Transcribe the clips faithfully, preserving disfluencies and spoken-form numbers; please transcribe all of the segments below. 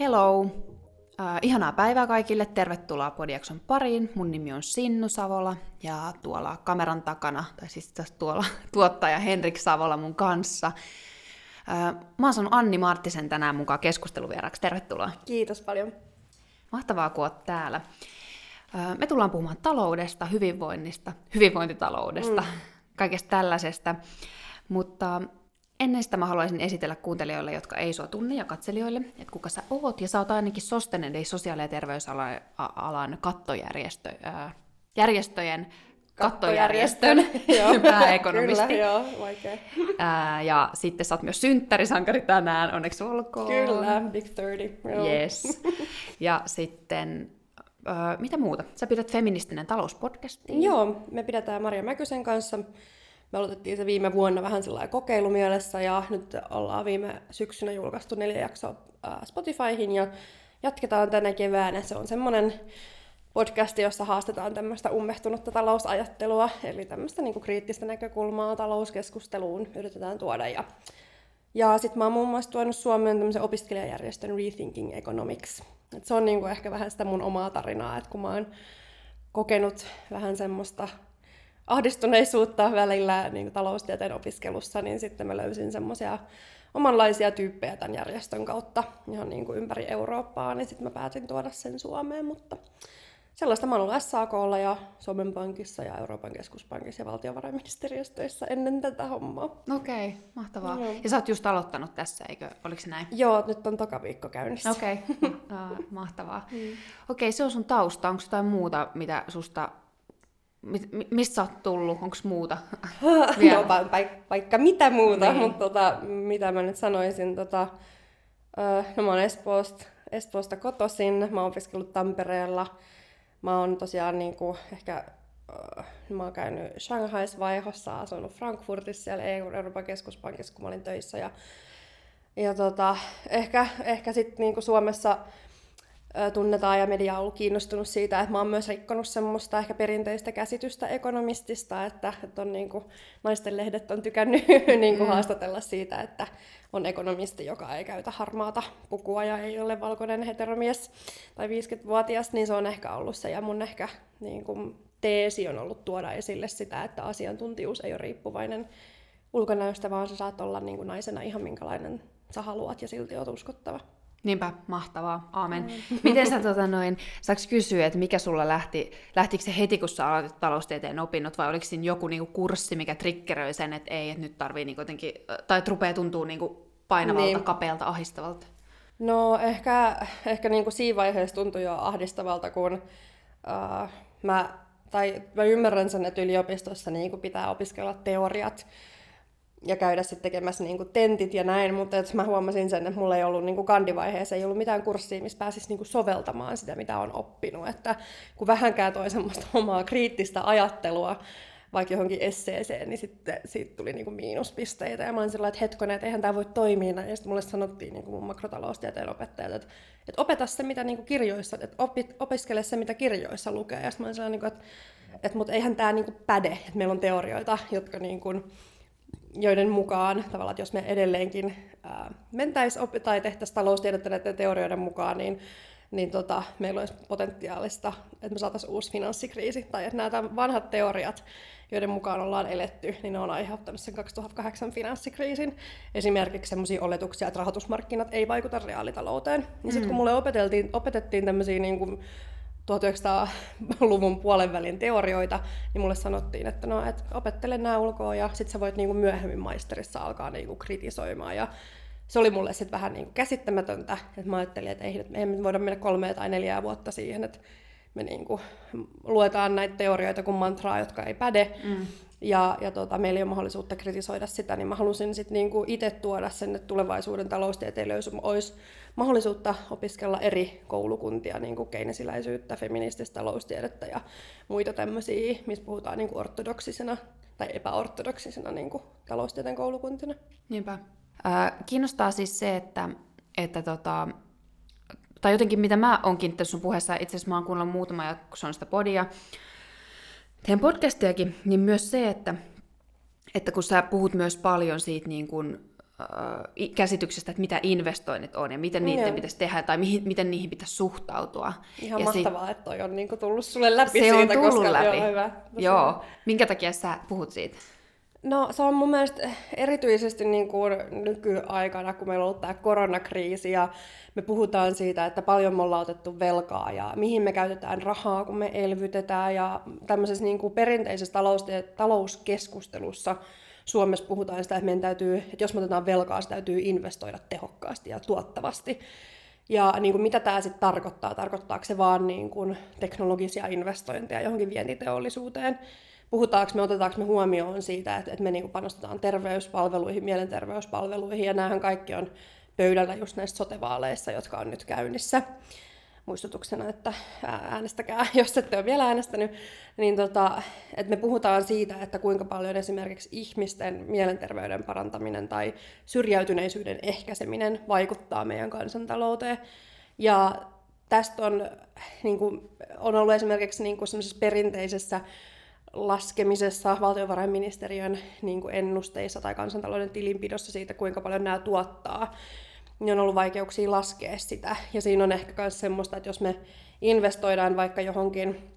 Hello! Uh, ihanaa päivää kaikille, tervetuloa Podiakson pariin. Mun nimi on Sinnus Savola ja tuolla kameran takana, tai siis tuolla tuottaja Henrik Savola mun kanssa. Uh, mä oon saanut Anni Marttisen tänään mukaan keskusteluvieraksi, tervetuloa. Kiitos paljon. Mahtavaa, kun oot täällä. Uh, me tullaan puhumaan taloudesta, hyvinvoinnista, hyvinvointitaloudesta, mm. kaikesta tällaisesta, mutta ennen sitä mä haluaisin esitellä kuuntelijoille, jotka ei sua tunne, ja katselijoille, että kuka sä oot, ja sä oot ainakin Sostened, sosiaali- ja terveysalan kattojärjestöjen kattojärjestön pääekonomisti. Kyllä, joo, oikein. Ää, ja sitten sä oot myös synttärisankari tänään, onneksi olkoon. Kyllä, Big kolmekymmentä, joo. Yes. Ja sitten, ää, mitä muuta? Sä pidät feministinen talouspodcastiin. Joo, me pidetään Maria Mäkysen kanssa. Me aloitettiin se viime vuonna vähän sellainen kokeilumielessä, ja nyt ollaan viime syksynä julkaistu neljä jaksoa Spotifyhin, ja jatketaan tänä keväänä. Se on semmoinen podcast, jossa haastetaan tämmöistä ummehtunutta talousajattelua, eli tämmöistä niinku kriittistä näkökulmaa talouskeskusteluun yritetään tuoda. Ja, ja sitten mä oon muun muassa tuonut Suomeen tämmöisen opiskelijajärjestön Rethinking Economics. Et se on niinku ehkä vähän sitä mun omaa tarinaa, että kun mä oon kokenut vähän semmoista ahdistuneisuutta välillä niin taloustieteen opiskelussa, niin sitten mä löysin semmoisia omanlaisia tyyppejä tämän järjestön kautta ihan niin kuin ympäri Eurooppaa, niin sitten mä päätin tuoda sen Suomeen, mutta sellaista mä oon ollut S A K:lla ja Suomen Pankissa ja Euroopan keskuspankissa ja valtiovarainministeriössä ennen tätä hommaa. Okei, okay, mahtavaa. No. Ja sä oot just aloittanut tässä, eikö? Oliko se näin? Joo, nyt on toka viikko käynnissä. Okei, okay. uh, mahtavaa. Mm. Okei, okay, se on sun tausta. Onko jotain muuta, mitä susta... Mistä sä oot tullut? Onko muuta? No, vaikka mitä muuta, niin. Mutta tota, mitä mä nyt sanoisin. Tota, no mä oon Espoosta, Espoosta kotoisin, mä oon opiskellut Tampereella. Mä oon tosiaan niinku, ehkä, mä oon käynyt Shanghais vaihossa, asunut Frankfurtissa siellä Euroopan keskuspankissa, kun mä olin töissä. Ja, ja tota, ehkä, ehkä sitten niinku Suomessa tunnetaan ja media on ollut kiinnostunut siitä, että mä oon myös rikkonut semmoista ehkä perinteistä käsitystä ekonomistista, että, että on niin kuin, naisten lehdet on tykännyt niin kuin haastatella siitä, että on ekonomisti, joka ei käytä harmaata pukua ja ei ole valkoinen heteromies tai viisikymmentävuotias, niin se on ehkä ollut se, ja mun ehkä niin kuin, teesi on ollut tuoda esille sitä, että asiantuntijuus ei ole riippuvainen ulkonäöstä, vaan sä saat olla niin kuin, naisena ihan minkälainen sä haluat ja silti oot uskottava. Niinpä, mahtavaa, aamen. Miten sä tota noin, saaks kysyä, että mikä sulla lähti, lähtikö se heti, kun sä aloitit taloustieteen opinnot, vai oliko siinä joku niinku kurssi, mikä triggeröi sen, että ei, että nyt tarvii niinku jotenkin, tai että rupeaa tuntuu niinku painavalta, niin. Kapealta, ahdistavalta? No ehkä, ehkä niinku siinä vaiheessa tuntui jo ahdistavalta, kun uh, mä, tai mä ymmärrän sen, että yliopistossa niinku pitää opiskella teoriat, ja käydä sitten tekemässä niinku tentit ja näin, mutta mä huomasin sen, että mulla ei ollut niinku kandivaiheessa, ei ollut mitään kurssia, missä pääsisi niinku soveltamaan sitä, mitä on oppinut. Että kun vähänkään toi semmoista omaa kriittistä ajattelua vaikka johonkin esseeseen, niin sitten siitä tuli niinku miinuspisteitä. Ja mä olin sillä, että hetkonen, että eihän tää voi toimia. Ja sitten mulle sanottiin niinku mun makrotaloustieteen opettajat, että, että opeta se, mitä niinku kirjoissa, että opit, opiskele se, mitä kirjoissa lukee. Ja sitten mä olin sillä, että, että mut eihän tää niinku päde, että meillä on teorioita, jotka niinku... joiden mukaan, tavallaan, että jos me edelleenkin ää, mentäis oppi- tai tehtäisiin taloustiedettä näiden teorioiden mukaan, niin, niin tota, meillä olisi potentiaalista, että me saataisiin uusi finanssikriisi, tai että nämä vanhat teoriat, joiden mukaan ollaan eletty, niin ne on aiheuttanut sen kaksituhattakahdeksan finanssikriisin. Esimerkiksi sellaisia oletuksia, että rahoitusmarkkinat ei vaikuta reaalitalouteen. Niin mm. sitten kun mulle opeteltiin, opetettiin tämmöisiä niin kuin tuhatyhdeksänsataaluvun puolen välin teorioita, niin mulle sanottiin, että no, et opettele nämä ulkoa ja sit sä voit niinku myöhemmin maisterissa alkaa niinku kritisoimaan. Ja se oli mulle sit vähän niinku käsittämätöntä, että mä ajattelin, että ei, ei me voida mennä kolmea tai neljää vuotta siihen, että me niinku luetaan näitä teorioita kuin mantraa, jotka ei päde. Mm. Ja, ja tota, meillä ei ole mahdollisuutta kritisoida sitä, niin mä halusin sit niinku itse tuoda sen, että tulevaisuuden taloustieteilijöissä olisi mahdollisuutta opiskella eri koulukuntia, niinku keynesiläisyyttä, feminististä taloustiedettä ja muita tämmöisiä, missä puhutaan niinku ortodoksisena tai epäortodoksisena niinku taloustieteen koulukuntina. Niinpä. Äh, kiinnostaa siis se, että, että tota, tai jotenkin mitä mä oon kiinnittänyt sun puheessa, itse asiassa mä oon kuunnellut muutama jakson sitä podia, teidän podcastiakin, niin myös se, että, että kun sä puhut myös paljon siitä niin kuin käsityksestä, että mitä investoinnit on ja miten niitä yeah. pitäisi tehdä tai mihin, miten niihin pitäisi suhtautua. Ihan ja mahtavaa, se, että toi on niinku tullut sulle läpi se siitä. Se on tullut koska, läpi. Joo, hyvä. Joo. Minkä takia sä puhut siitä? No se on mun mielestä erityisesti niin kuin nykyaikana, kun meillä on ollut tämä koronakriisi ja me puhutaan siitä, että paljon me ollaan otettu velkaa ja mihin me käytetään rahaa, kun me elvytetään ja tämmöisessä niin kuin perinteisessä talous- talouskeskustelussa Suomessa puhutaan sitä, että meidän täytyy, että jos me otetaan velkaa, se täytyy investoida tehokkaasti ja tuottavasti. Ja niin kuin mitä tämä sitten tarkoittaa? Tarkoittaako se vaan niin kuin teknologisia investointeja johonkin vientiteollisuuteen? Puhutaanko me, otetaanko me huomioon siitä, että me niinku panostetaan terveyspalveluihin, mielenterveyspalveluihin, ja näähän kaikki on pöydällä just näissä sote-vaaleissa, jotka on nyt käynnissä. Muistutuksena, että äänestäkää, jos ette ole vielä äänestänyt. Niin tota, että me puhutaan siitä, että kuinka paljon esimerkiksi ihmisten mielenterveyden parantaminen tai syrjäytyneisyyden ehkäiseminen vaikuttaa meidän kansantalouteen. Ja tästä on, niin kuin, on ollut esimerkiksi niin kuin sellaisessa perinteisessä laskemisessa valtiovarainministeriön niin kuin ennusteissa tai kansantalouden tilinpidossa siitä, kuinka paljon nämä tuottaa, niin on ollut vaikeuksia laskea sitä. Ja siinä on ehkä myös semmoista, että jos me investoidaan vaikka johonkin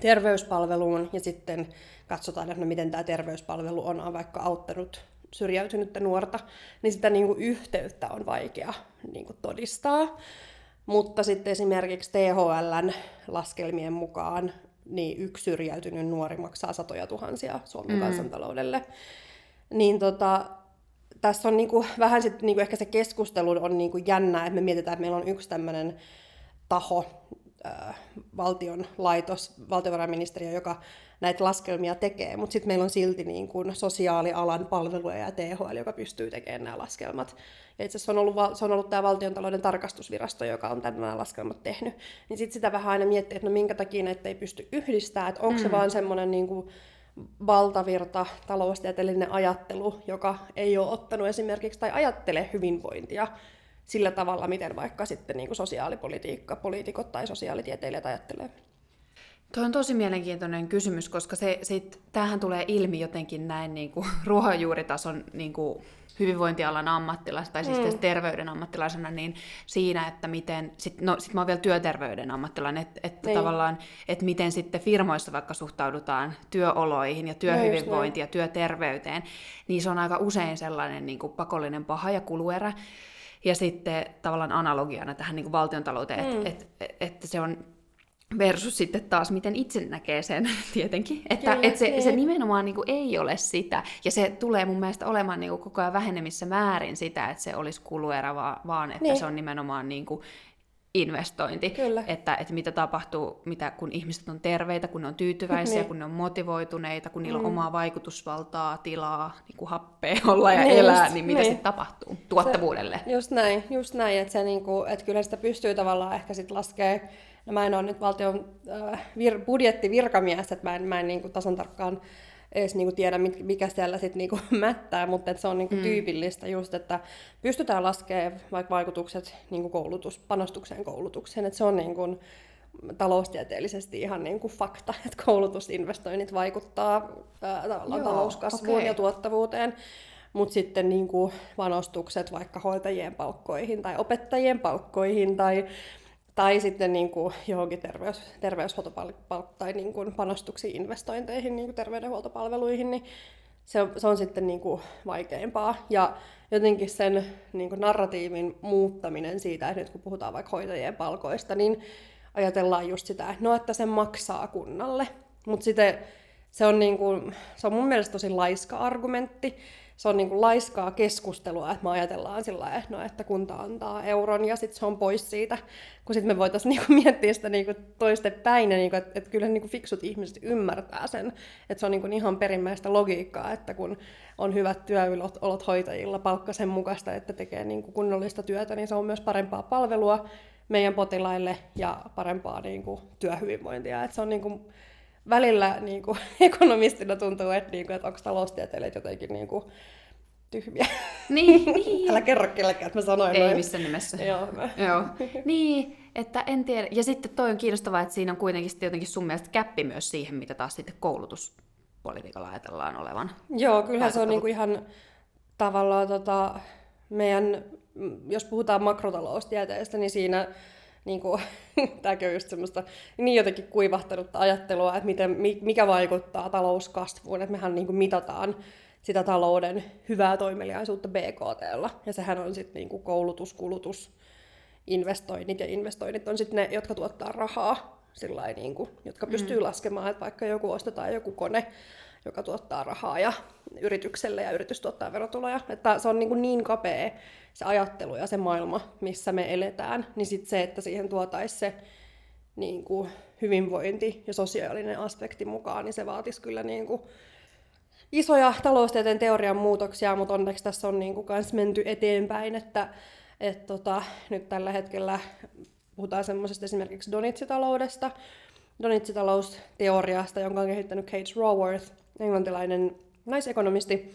terveyspalveluun ja sitten katsotaan, että no miten tämä terveyspalvelu on vaikka auttanut syrjäytynyttä nuorta, niin sitä niin kuin yhteyttä on vaikea niin kuin todistaa. Mutta sitten esimerkiksi T H L:n laskelmien mukaan niin yksi syrjäytynyt nuori maksaa satoja tuhansia Suomen mm. kansantaloudelle. Niin tota, tässä on niinku, vähän sit, niinku, ehkä se keskustelu on niinku jännää, että me mietitään, että meillä on yksi tämmöinen taho, äh, valtion laitos, valtiovarainministeriö, joka näitä laskelmia tekee, mutta sitten meillä on silti niinku sosiaalialan palveluja ja T H L, joka pystyy tekemään nämä laskelmat. Ja itse asiassa on ollut, se on ollut tämä Valtiontalouden tarkastusvirasto, joka on nämä laskelmat tehnyt. Niin sitten sitä vähän aina miettii, että no minkä takia näitä ei pysty yhdistämään, että onko mm. se vaan semmoinen niinku valtavirta, taloustieteellinen ajattelu, joka ei ole ottanut esimerkiksi tai ajattele hyvinvointia sillä tavalla, miten vaikka sitten niinku sosiaalipolitiikka, poliitikot tai sosiaalitieteilijät ajattelee. Tuo on tosi mielenkiintoinen kysymys, koska se, se, tämähän tulee ilmi jotenkin näin niin kuin ruohonjuuritason niin kuin hyvinvointialan ammattilaisena, tai siis mm. terveyden ammattilaisena, niin siinä, että miten, sit, no sit mä oon vielä työterveyden ammattilainen, että, että tavallaan, että miten sitten firmoissa vaikka suhtaudutaan työoloihin ja työhyvinvointiin ja työterveyteen, niin se on aika usein sellainen niin kuin pakollinen paha ja kuluerä. Ja sitten tavallaan analogiana tähän niin kuin valtiontalouteen, mm. että et, et se on versus sitten taas, miten itse näkee sen tietenkin. Että kyllä, et se, se nimenomaan niin kuin ei ole sitä. Ja se tulee mun mielestä olemaan niin kuin koko ajan vähenemissä määrin sitä, että se olisi kuluerä, vaan että niin. se on nimenomaan niin kuin investointi. Että, että mitä tapahtuu, mitä, kun ihmiset on terveitä, kun ne on tyytyväisiä, niin. kun ne on motivoituneita, kun niillä on mm. omaa vaikutusvaltaa, tilaa, niin kuin happea olla ja niin elää, just, niin mitä niin. sitten tapahtuu tuottavuudelle. Se, just näin, just näin. Että, se niin kuin, että kyllä sitä pystyy tavallaan ehkä sitten laskemaan. No mä en ole nyt valtion äh, vir, budjettivirkamies, että mä en, mä en niinku tasan tarkkaan edes niinku tiedä, mikä siellä sit niinku mättää, mutta et se on niinku mm. tyypillistä just, että pystytään laskemaan vaikka vaikutukset niinku koulutus, panostukseen koulutukseen, että se on niinku taloustieteellisesti ihan niinku fakta, että koulutusinvestoinnit vaikuttaa äh, Joo, talouskasvuun okay. ja tuottavuuteen. Mutta sitten niinku panostukset vaikka hoitajien palkkoihin tai opettajien palkkoihin tai tai sitten niin kuin johonkin terveys, terveyshuoltopal- tai niin kuin panostuksiin, investointeihin, niin kuin terveydenhuoltopalveluihin, niin se on, se on sitten niin kuin vaikeampaa. Ja jotenkin sen niin kuin narratiivin muuttaminen siitä, että nyt kun puhutaan vaikka hoitajien palkoista, niin ajatellaan just sitä, että no, että se maksaa kunnalle. Mutta sitten se on, niin kuin, se on mun mielestä tosi laiska argumentti. Se on niin kuin laiskaa keskustelua, että me ajatellaan sillä tavalla, että, no, että kunta antaa euron ja sitten se on pois siitä, kun sitten me voitaisiin niin kuin miettiä sitä niin kuin toistepäin, niin kuin, että, että kyllä niin kuin fiksut ihmiset ymmärtää sen, että se on niin kuin ihan perimmäistä logiikkaa, että kun on hyvät työolot hoitajilla, palkka sen mukaista, että tekee niin kuin kunnollista työtä, niin se on myös parempaa palvelua meidän potilaille ja parempaa niin kuin työhyvinvointia. Että se on niin kuin välillä niin kuin, ekonomistina tuntuu, että, niin kuin, että onko taloustieteilijät jotenkin niin kuin, tyhmiä. Niin, niin. Älä kerro kellekään, että mä sanoin Ei noin. Missään nimessä. Joo, Joo. Niin, että en tiedä. Ja sitten toi on kiinnostavaa, että siinä on kuitenkin jotenkin sun mielestä käppi myös siihen, mitä taas sitten koulutuspolitiikalla ajatellaan olevan. Joo, kyllähän se on niin kuin ihan tavallaan tota, meidän, jos puhutaan makrotaloustieteestä, niin siinä niinku, tämäkin on just semmoista niin jotenkin kuivahtanutta ajattelua, että miten, mikä vaikuttaa talouskasvuun, että mehän niinku mitataan sitä talouden hyvää toimeliaisuutta B K T:llä, ja sehän on sitten niinku koulutus, kulutus, investoinnit, ja investoinnit on sitten ne, jotka tuottaa rahaa, sillai, niinku, jotka pystyy mm. laskemaan, että vaikka joku ostetaan joku kone, joka tuottaa rahaa ja yritykselle, ja yritys tuottaa verotuloja. Että se on niin, niin kapea se ajattelu ja se maailma, missä me eletään, niin sitten se, että siihen tuotaisi se niin kuin hyvinvointi ja sosiaalinen aspekti mukaan, niin se vaatisi kyllä niin kuin isoja taloustieteen teorian muutoksia, mutta onneksi tässä on niin kuin kans menty eteenpäin, että et tota, nyt tällä hetkellä puhutaan semmoisesta esimerkiksi donitsitaloudesta, donitsitalousteoriasta, jonka on kehittänyt Kate Raworth, englantilainen naisekonomisti,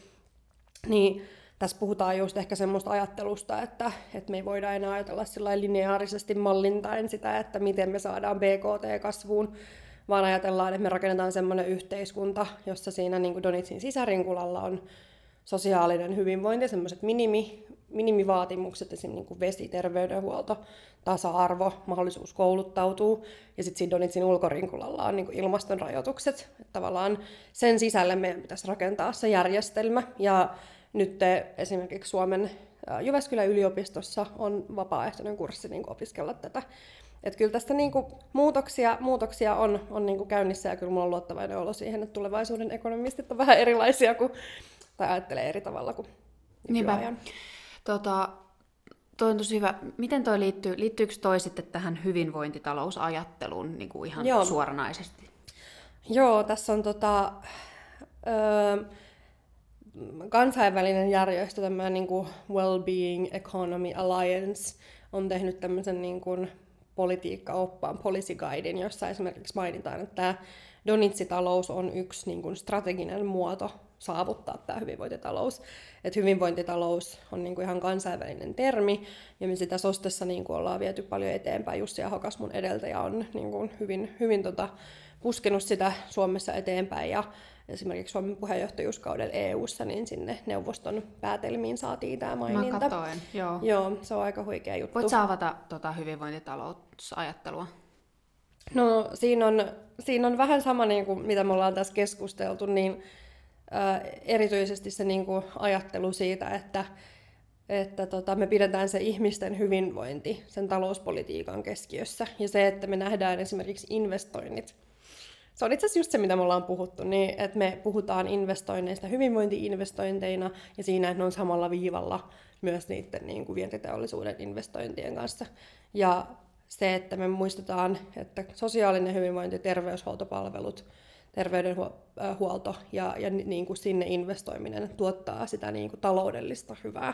niin tässä puhutaan just ehkä semmoista ajattelusta, että, että me ei voida enää ajatella sillä lineaarisesti mallintain sitä, että miten me saadaan B K T-kasvuun, vaan ajatellaan, että me rakennetaan semmoinen yhteiskunta, jossa siinä niin kuin Donitsin sisärinkulalla on sosiaalinen hyvinvointi, semmoiset minimi, minimivaatimukset, esimerkiksi niin vesi, terveydenhuolto, tasa-arvo, mahdollisuus kouluttautua, ja sitten siinä Donitsin ulkorinkulalla on niin ilmaston rajoitukset. Että tavallaan sen sisälle meidän pitäisi rakentaa se järjestelmä, ja nyt esimerkiksi Suomen Jyväskylän yliopistossa on vapaaehtoinen kurssi niin opiskella tätä. Että kyllä tästä niin kuin muutoksia, muutoksia on, on niin kuin käynnissä, ja kyllä minulla on luottavainen olo siihen, että tulevaisuuden ekonomistit on vähän erilaisia kuin, tai ajattelee eri tavalla kuin nykyajan. Tota, toi on tosi hyvä. Miten toi liittyy, liittyykö toi sitten tähän hyvinvointitalousajatteluun niin kuin ihan Joo. suoranaisesti? Joo, tässä on tota, ö, kansainvälinen järjestö, tämmöinen niin kuin Wellbeing Economy Alliance, on tehnyt tämmöisen niin kuin politiikkaoppaan, policy guidein, jossa esimerkiksi mainitaan, että tämä donitsitalous on yksi niin kuin strateginen muoto saavuttaa tämä hyvinvointitalous. Että hyvinvointitalous on niin kuin ihan kansainvälinen termi, ja me sitä Sostessa niin kuin ollaan viety paljon eteenpäin. Jussi Ahokas mun edeltäjä on niin kuin hyvin, hyvin tota, puskenut sitä Suomessa eteenpäin, ja esimerkiksi Suomen puheenjohtajuuskaudella E U:ssa niin sinne neuvoston päätelmiin saatiin tämä maininta. Mä katoin, joo. Joo, se on aika huikea juttu. Voit sä avata tuota hyvinvointitalousajattelua? No, siinä on, siinä on vähän sama, niin kuin mitä me ollaan tässä keskusteltu, niin äh, erityisesti se niin kuin ajattelu siitä, että, että tota, me pidetään se ihmisten hyvinvointi sen talouspolitiikan keskiössä, ja se, että me nähdään esimerkiksi investoinnit. Se on itse asiassa just se, mitä me ollaan puhuttu, niin että me puhutaan investoinneista hyvinvointi-investointeina ja siinä, että ne on samalla viivalla myös niiden niin kuin vientiteollisuuden investointien kanssa. Ja se, että me muistetaan, että sosiaalinen hyvinvointi, terveyshuoltopalvelut, terveydenhuolto ja, ja niin kuin sinne investoiminen tuottaa sitä niin kuin taloudellista hyvää.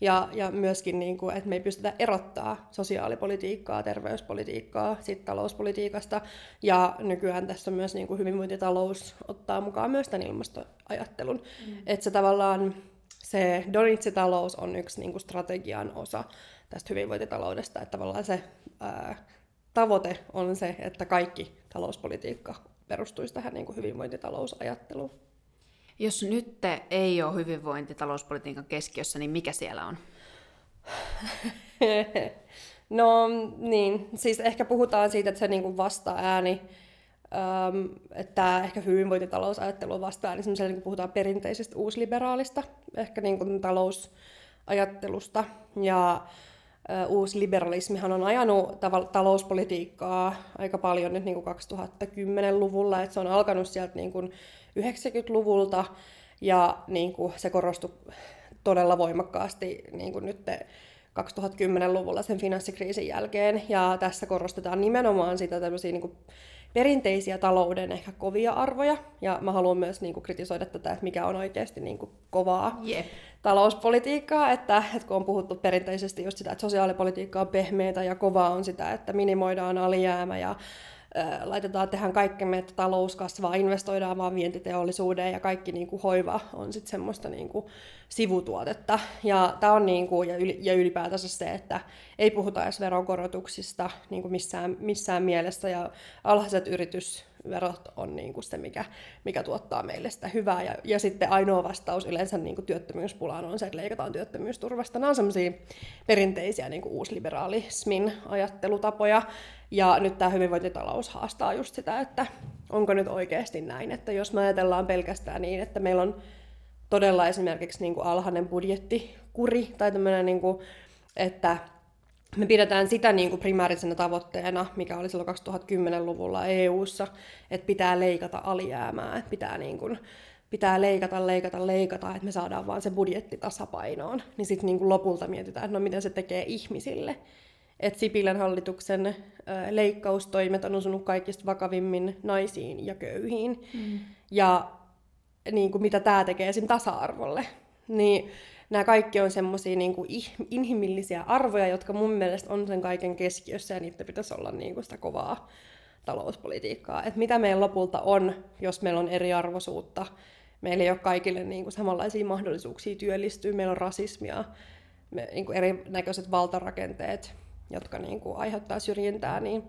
Ja, ja myöskin, niin kuin, että me ei pystytä erottaa sosiaalipolitiikkaa, terveyspolitiikkaa, sit talouspolitiikasta. Ja nykyään tässä on myös niin kuin hyvinvointitalous ottaa mukaan myös tämän ilmastoajattelun. Mm. Että se tavallaan se donitsitalous on yksi niin kuin strategian osa tästä hyvinvointitaloudesta. Että tavallaan se ää, tavoite on se, että kaikki talouspolitiikka perustuisi tähän niin kuin hyvinvointitalousajatteluun. Jos nyt ei ole hyvinvointitalouspolitiikan keskiössä, niin mikä siellä on? No niin, siis ehkä puhutaan siitä, että se niin kuin vasta-ääni, että ehkä hyvinvointitalousajattelu on vasta-ääni, semmoisella niin kuin puhutaan perinteisestä uusliberaalista, ehkä niin kuin talousajattelusta. Ja uusliberalismihan on ajanut talouspolitiikkaa aika paljon nyt niin kuin kaksituhattakymmenen-luvulla, että se on alkanut sieltä niin kuin yhdeksänkymmentäluvulta, ja niin kuin se korostui todella voimakkaasti niin kuin nyt kaksituhattakymmenen-luvulla sen finanssikriisin jälkeen, ja tässä korostetaan nimenomaan sitä tämmöisiä niin kuin perinteisiä talouden ehkä kovia arvoja, ja mä haluan myös niin kuin kritisoida tätä, että mikä on oikeasti niin kuin kovaa yeah. talouspolitiikkaa, että, että kun on puhuttu perinteisesti just sitä, että sosiaalipolitiikka on pehmeätä ja kovaa on sitä, että minimoidaan alijäämä ja äh, laitetaan tehdään kaikkemme, että talous kasvaa, investoidaan vaan vientiteollisuuteen ja kaikki niin kuin hoiva on sitten semmoista niin kuin sivutuotetta. Ja tää on niin kuin, ja, yli, ja ylipäätänsä se, että ei puhuta edes veronkorotuksista niin kuin missään, missään mielessä, ja alhaiset yritys verot on niin kuin se, mikä, mikä tuottaa meille sitä hyvää. Ja, ja sitten ainoa vastaus yleensä niin kuin työttömyyspulaan on se, että leikataan työttömyysturvasta. Nämä on sellaisia perinteisiä niin kuin uusliberaalismin ajattelutapoja. Ja nyt tämä hyvinvointitalous haastaa just sitä, että onko nyt oikeasti näin, että jos me ajatellaan pelkästään niin, että meillä on todella esimerkiksi niin kuin alhainen budjettikuri tai tämmöinen, niin kuin, että me pidetään sitä niin kuin primäärisenä tavoitteena, mikä oli silloin kaksituhattakymmenluvulla E U:ssa, että pitää leikata alijäämää, että pitää, niin kuin, pitää leikata, leikata, leikata, että me saadaan vaan se budjetti tasapainoon. Niin sitten niin kuin lopulta mietitään, että no miten se tekee ihmisille. Että Sipilän hallituksen leikkaustoimet on osunut kaikista vakavimmin naisiin ja köyhiin. Mm. Ja niin kuin mitä tämä tekee esim. Tasa-arvolle. Niin nämä kaikki on semmoisia niin kuin inhimillisiä arvoja, jotka mun mielestä on sen kaiken keskiössä, ja niitä pitäisi olla niin kuin sitä kovaa talouspolitiikkaa. Et mitä meillä lopulta on, jos meillä on eriarvoisuutta, meillä ei ole kaikille niin kuin samanlaisia mahdollisuuksia työllistyä, meillä on rasismia, me, niin kuin erinäköiset valtarakenteet, jotka niin kuin aiheuttaa syrjintää, niin,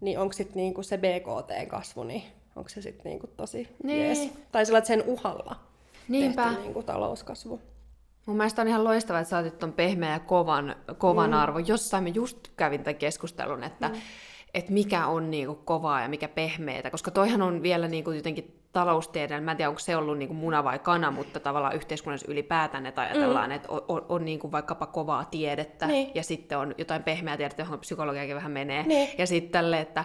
niin onko sitten niin kuin se B K T-kasvu, niin onko se sitten niin kuin tosi niin. Jees? Tai sillä, että sen uhalla tehty niin kuin talouskasvu. Mun mielestä on ihan loistavaa, että sä otit ton pehmeän ja kovan, kovan mm. arvon. Jossain mä just kävin tämän keskustelun, että, mm. että mikä on niinku kovaa ja mikä pehmeätä, koska toihan on vielä niinku jotenkin taloustieteen, mä en tiedä onko se ollut niinku muna vai kana, mutta tavallaan yhteiskunnassa ylipäätään että ajatellaan, mm. että on, on niinku vaikkapa kovaa tiedettä niin. Ja sitten on jotain pehmeää tiedettä, johon psykologiakin vähän menee niin. Ja sitten tälle, että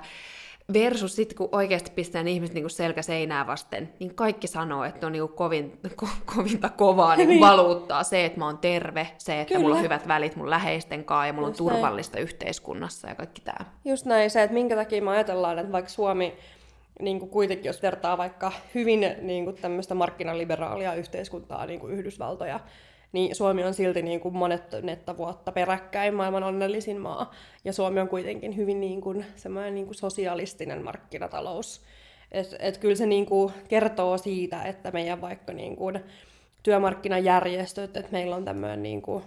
versus sitten, kun oikeasti pistetään ihmiset niinku selkä seinää vasten, niin kaikki sanoo, että on niinku kovin, ko, kovinta kovaa niinku valuuttaa se, että mä oon terve, se, että Kyllä. mulla on hyvät välit mun läheisten kanssa ja mulla Just on turvallista näin. Yhteiskunnassa ja kaikki tämä. Just näin, se, että minkä takia me ajatellaan, että vaikka Suomi niinku kuitenkin, jos vertaa vaikka hyvin niinku tämmöistä markkinaliberaalia yhteiskuntaa niinku Yhdysvaltoja, niin Suomi on silti niin kuin monetta vuotta peräkkäin maailman onnellisin maa. Ja Suomi on kuitenkin hyvin niin kuin semmoinen niin kuin sosialistinen markkinatalous. Et, et kyllä se niin kuin kertoo siitä, että meidän vaikka niin kuin työmarkkinajärjestöt, että meillä on tämmöinen niin kuin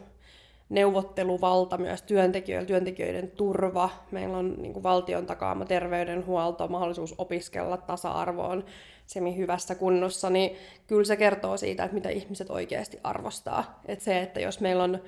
neuvotteluvalta myös työntekijöillä, työntekijöiden turva. Meillä on niin kuin valtion takaama terveydenhuolto, mahdollisuus opiskella tasa-arvoon semihyvässä kunnossa, niin kyllä se kertoo siitä, että mitä ihmiset oikeasti arvostaa. Että se, että jos meillä on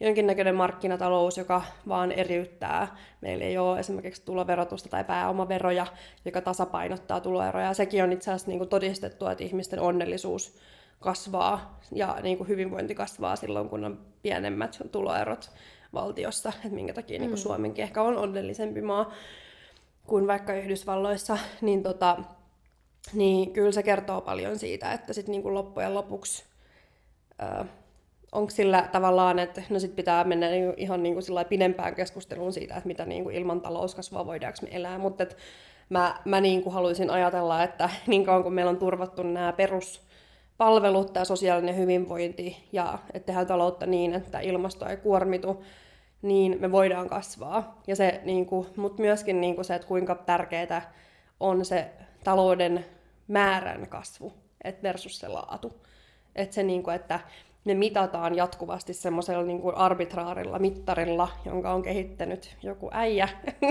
jonkinnäköinen markkinatalous, joka vaan eriyttää, meillä ei ole esimerkiksi tuloverotusta tai pääomaveroja, joka tasapainottaa tuloeroja. Sekin on itse asiassa niin kuin todistettua, että ihmisten onnellisuus kasvaa ja niin kuin hyvinvointi kasvaa silloin, kun on pienemmät tuloerot valtiossa, että minkä takia mm. niin kuin Suomenkin ehkä on onnellisempi maa kuin vaikka Yhdysvalloissa, niin, tota, niin kyllä se kertoo paljon siitä, että sit niin kuin loppujen lopuksi öö, onko sillä tavallaan, että no sit pitää mennä niin kuin ihan niin kuin sillä pidempään keskusteluun siitä, että mitä niin kuin ilman talouskasvua voidaanko me elää, mutta et mä, mä niin kuin haluaisin ajatella, että niin kauan kun meillä on turvattu nämä perus palvelut ja sosiaalinen hyvinvointi ja että tehdään taloutta niin, että ilmasto ei kuormitu, niin me voidaan kasvaa. Ja se, niin kuin, mut myöskin niin kuin se, että kuinka tärkeää on se talouden määrän kasvu et versus se laatu. Et se, niin kuin, että me mitataan jatkuvasti semmoisella niin kuin arbitraarilla mittarilla, jonka on kehittänyt joku äijä,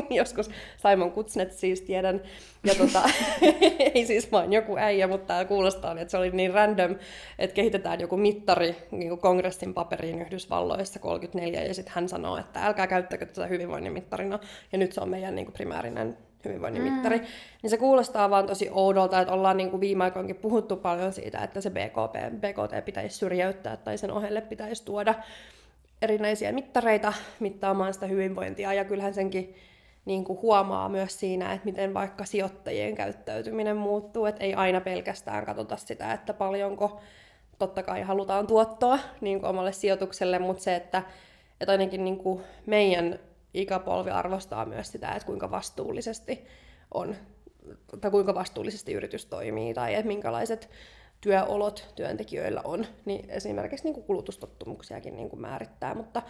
joskus Simon Kuznets siis tiedän, ja tota, ei siis vain joku äijä, mutta tämä kuulostaa, että se oli niin random, että kehitetään joku mittari niin kuin kongressin paperiin Yhdysvalloissa kolmekymmentäneljä, ja sitten hän sanoo, että älkää käyttäkö tätä hyvinvoinnin mittarina, ja nyt se on meidän niin kuin primäärinen hyvinvoinnin mm. mittari, niin se kuulostaa vaan tosi oudolta, että ollaan niin kuin viime aikoinkin puhuttu paljon siitä, että se B K T pitäisi syrjäyttää tai sen ohelle pitäisi tuoda erinäisiä mittareita mittaamaan sitä hyvinvointia, ja kyllähän senkin niin kuin huomaa myös siinä, että miten vaikka sijoittajien käyttäytyminen muuttuu, että ei aina pelkästään katsota sitä, että paljonko totta kai halutaan tuottoa niin kuin omalle sijoitukselle, mutta se, että, että ainakin niin kuin meidän ikäpolvi arvostaa myös sitä, että kuinka vastuullisesti on, tai kuinka vastuullisesti yritys toimii, tai että minkälaiset työolot työntekijöillä on, niin esimerkiksi niin kuin kulutustottumuksiakin niin kuin määrittää, mutta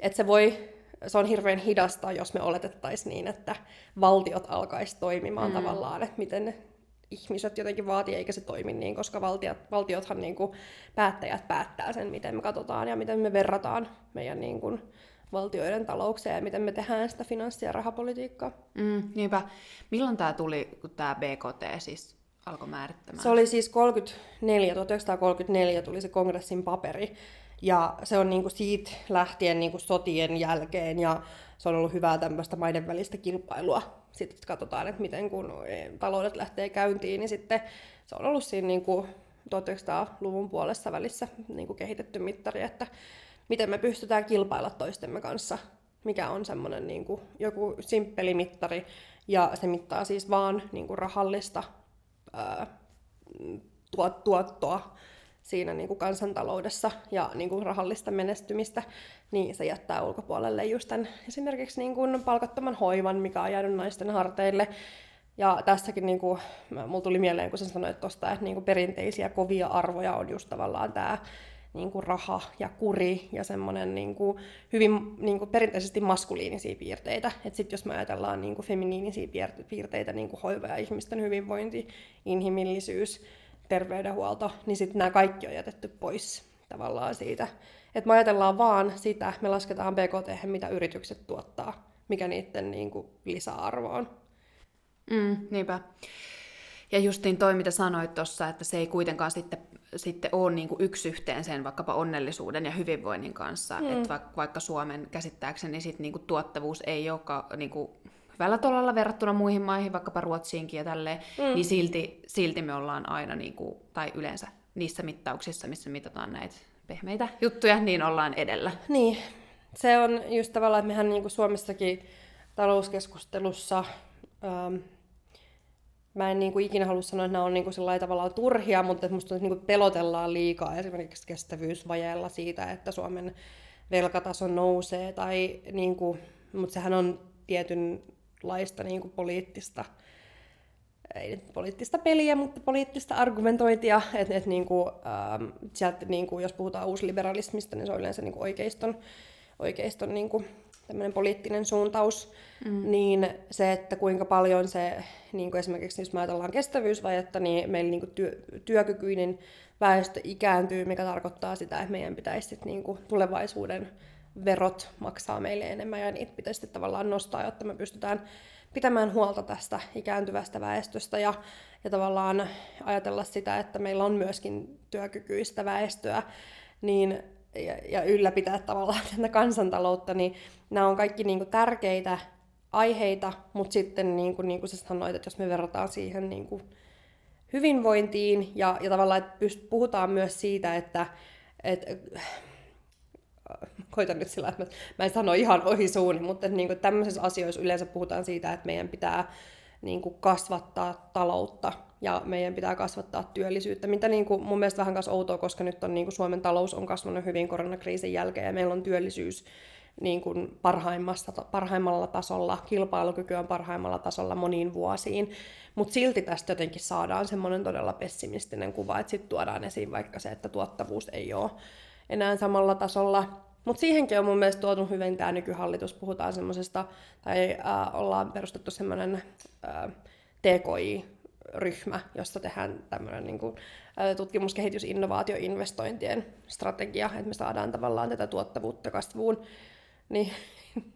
että se voi, se on hirveän hidasta, jos me oletettaisiin niin, että valtiot alkaisi toimimaan mm. tavallaan, että miten ihmiset jotenkin vaatii, eikä se toimi niin, koska valtiot, valtiothan niin kuin päättäjät päättää sen, miten me katsotaan ja miten me verrataan meidän niin kuin valtioiden talouksia ja miten me tehdään sitä finanssi- ja rahapolitiikkaa. Mm, niinpä. Milloin tämä tuli, kun tämä B K T siis alkoi määrittämään? Se oli siis kolmekymmentäneljä, tuhatyhdeksänsataakolmekymmentäneljä tuli se kongressin paperi. Ja se on niinku siitä lähtien niinku sotien jälkeen, ja se on ollut hyvää tämmöistä maiden välistä kilpailua. Sitten katsotaan, että miten kun taloudet lähtee käyntiin, niin sitten se on ollut siinä niinku tuhatyhdeksänsataaluvun puolessa välissä niinku kehitetty mittari, että miten me pystytään kilpailla toistemme kanssa, mikä on semmoinen niinku joku simppeli mittari, ja se mittaa siis vaan niinku rahallista ää, tuot, tuottoa siinä niin kuin kansantaloudessa ja niin kuin rahallista menestymistä, niin se jättää ulkopuolelle just tämän esimerkiksi niin kuin palkattoman hoivan, mikä on jäänyt naisten harteille. Ja tässäkin niin kuin, mulla tuli mieleen, kun sä sanoit tuosta, että niin kuin perinteisiä kovia arvoja on just tavallaan tämä niin kuin raha ja kuri ja semmoinen niin kuin hyvin niin kuin perinteisesti maskuliinisia piirteitä. Että sitten jos me ajatellaan niin kuin feminiinisiä piirteitä, niin kuin hoiva ja ihmisten hyvinvointi, inhimillisyys, terveydenhuolto, niin sitten nämä kaikki on jätetty pois tavallaan siitä. Että me ajatellaan vaan sitä, me lasketaan B K T, mitä yritykset tuottaa, mikä niiden niin kuin lisäarvo on. Mm, niinpä. Ja justiin toi, mitä sanoit tuossa, että se ei kuitenkaan sitten, sitten ole niin kuin yksi yhteen sen vaikkapa onnellisuuden ja hyvinvoinnin kanssa. Mm. Että vaikka, vaikka Suomen käsittääkseni sit niin kuin tuottavuus ei olekaan niin kuin hyvällä tolalla verrattuna muihin maihin, vaikkapa Ruotsiinkin ja tälleen, mm. niin silti, silti me ollaan aina, niin kuin, tai yleensä niissä mittauksissa, missä mitataan näitä pehmeitä juttuja, niin ollaan edellä. Niin, se on just tavallaan, että mehän niin kuin Suomessakin talouskeskustelussa, ähm, mä en niin kuin ikinä halua sanoa, että nämä on niin kuin sellainen tavallaan turhia, mutta musta niin kuin pelotellaan liikaa esimerkiksi kestävyysvajeella siitä, että Suomen velkataso nousee, tai niin kuin, mutta sehän on tietyn laista niin kuin poliittista, ei nyt poliittista peliä, mutta poliittista argumentointia, että et, niin ähm, sieltä niin kuin, jos puhutaan uusliberalismista, niin se on yleensä niin kuin oikeiston, oikeiston niin kuin, tämmöinen poliittinen suuntaus, mm. niin se, että kuinka paljon se, niin kuin esimerkiksi jos me ajatellaan kestävyysvajetta, niin meillä niin kuin työ, työkykyinen väestö ikääntyy, mikä tarkoittaa sitä, että meidän pitäisi sit, niin kuin, tulevaisuuden verot maksaa meille enemmän ja niitä pitäisi tavallaan nostaa, jotta me pystytään pitämään huolta tästä ikääntyvästä väestöstä ja, ja tavallaan ajatella sitä, että meillä on myöskin työkykyistä väestöä niin, ja, ja ylläpitää tavallaan tätä kansantaloutta, niin nämä on kaikki niin kuin tärkeitä aiheita, mutta sitten niin kuin, niin kuin sä sanoit, että jos me verrataan siihen niin kuin hyvinvointiin ja, ja tavallaan pyst- puhutaan myös siitä, että et, koitan nyt sillä, että mä en sano ihan ohi suuni, mutta niin tämmöisissä asioissa yleensä puhutaan siitä, että meidän pitää niin kuin kasvattaa taloutta ja meidän pitää kasvattaa työllisyyttä, mitä niin kuin mun mielestä vähän kanssa outoa, koska nyt on, niin kuin Suomen talous on kasvanut hyvin koronakriisin jälkeen ja meillä on työllisyys niin kuin parhaimmassa, parhaimmalla tasolla, kilpailukyky on parhaimmalla tasolla moniin vuosiin, mutta silti tästä jotenkin saadaan semmoinen todella pessimistinen kuva, että sitten tuodaan esiin vaikka se, että tuottavuus ei ole enää samalla tasolla. Mutta siihenkin on mun mielestä tuotu hyvin tämä nykyhallitus. Puhutaan semmoisesta, tai äh, ollaan perustettu semmoinen äh, T K I-ryhmä, jossa tehdään tämmöinen niinku, äh, tutkimus-, kehitys-, innovaatioinvestointien strategia, että me saadaan tavallaan tätä tuottavuutta kasvuun. Niin,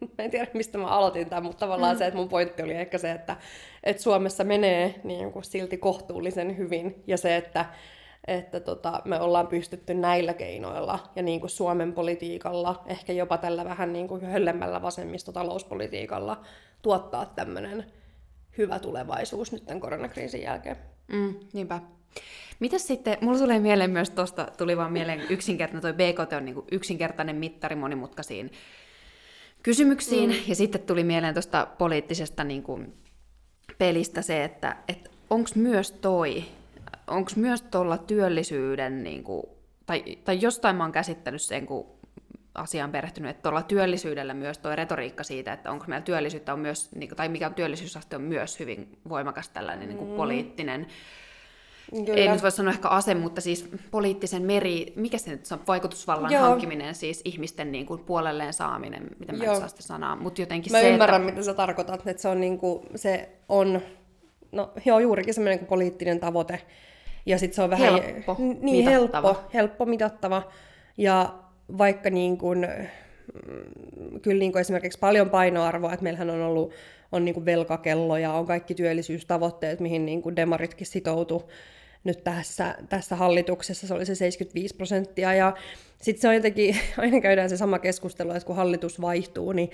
mä en tiedä, mistä mä aloitin tämän, mutta tavallaan mm. se, että mun pointti oli ehkä se, että, että Suomessa menee niin kuin silti kohtuullisen hyvin, ja se, että että tota, me ollaan pystytty näillä keinoilla ja niin kuin Suomen politiikalla, ehkä jopa tällä vähän niin kuin höllemmällä vasemmistotalouspolitiikalla tuottaa tämmöinen hyvä tulevaisuus nyt tämän koronakriisin jälkeen. Mm, niinpä. Mitäs sitten, mulla tulee mieleen myös tuosta, tuli vaan mieleen yksinkertainen, toi B K T on niin kuin yksinkertainen mittari monimutkaisiin kysymyksiin, mm. ja sitten tuli mieleen tuosta poliittisesta niin kuin pelistä se, että et onko myös toi, onko myös tuolla työllisyyden, niin kuin, tai, tai jostain mä oon käsittänyt sen, kun asiaan perehtynyt, että tuolla työllisyydellä myös tuo retoriikka siitä, että onko meillä työllisyyttä on myös, niin kuin, tai mikä työllisyysaste on myös hyvin voimakas tällainen niin kuin mm. poliittinen, kyllä. Ei nyt voi sanoa ehkä ase, mutta siis poliittisen meri, mikä se nyt on, vaikutusvallan Joo. hankkiminen, siis ihmisten niin kuin, puolelleen saaminen, mitä mä en saa sitä sanaa, mutta jotenkin mä se, ymmärrän, että... mitä sä tarkoitat, että se on, niin kuin, se on No joo, juurikin semmoinen poliittinen tavoite. Ja sitten se on vähän helppo, niin, mitattava. Helppo, helppo mitattava. Ja vaikka niin kuin, kyllä niin kuin esimerkiksi paljon painoarvoa, että meillähän on ollut on niin kuin velkakelloja, on kaikki työllisyystavoitteet, mihin niin kuin demaritkin sitoutu nyt tässä, tässä hallituksessa, se oli se seitsemänkymmentäviisi prosenttia. Ja sitten se on jotenkin, aina käydään se sama keskustelu, että kun hallitus vaihtuu, niin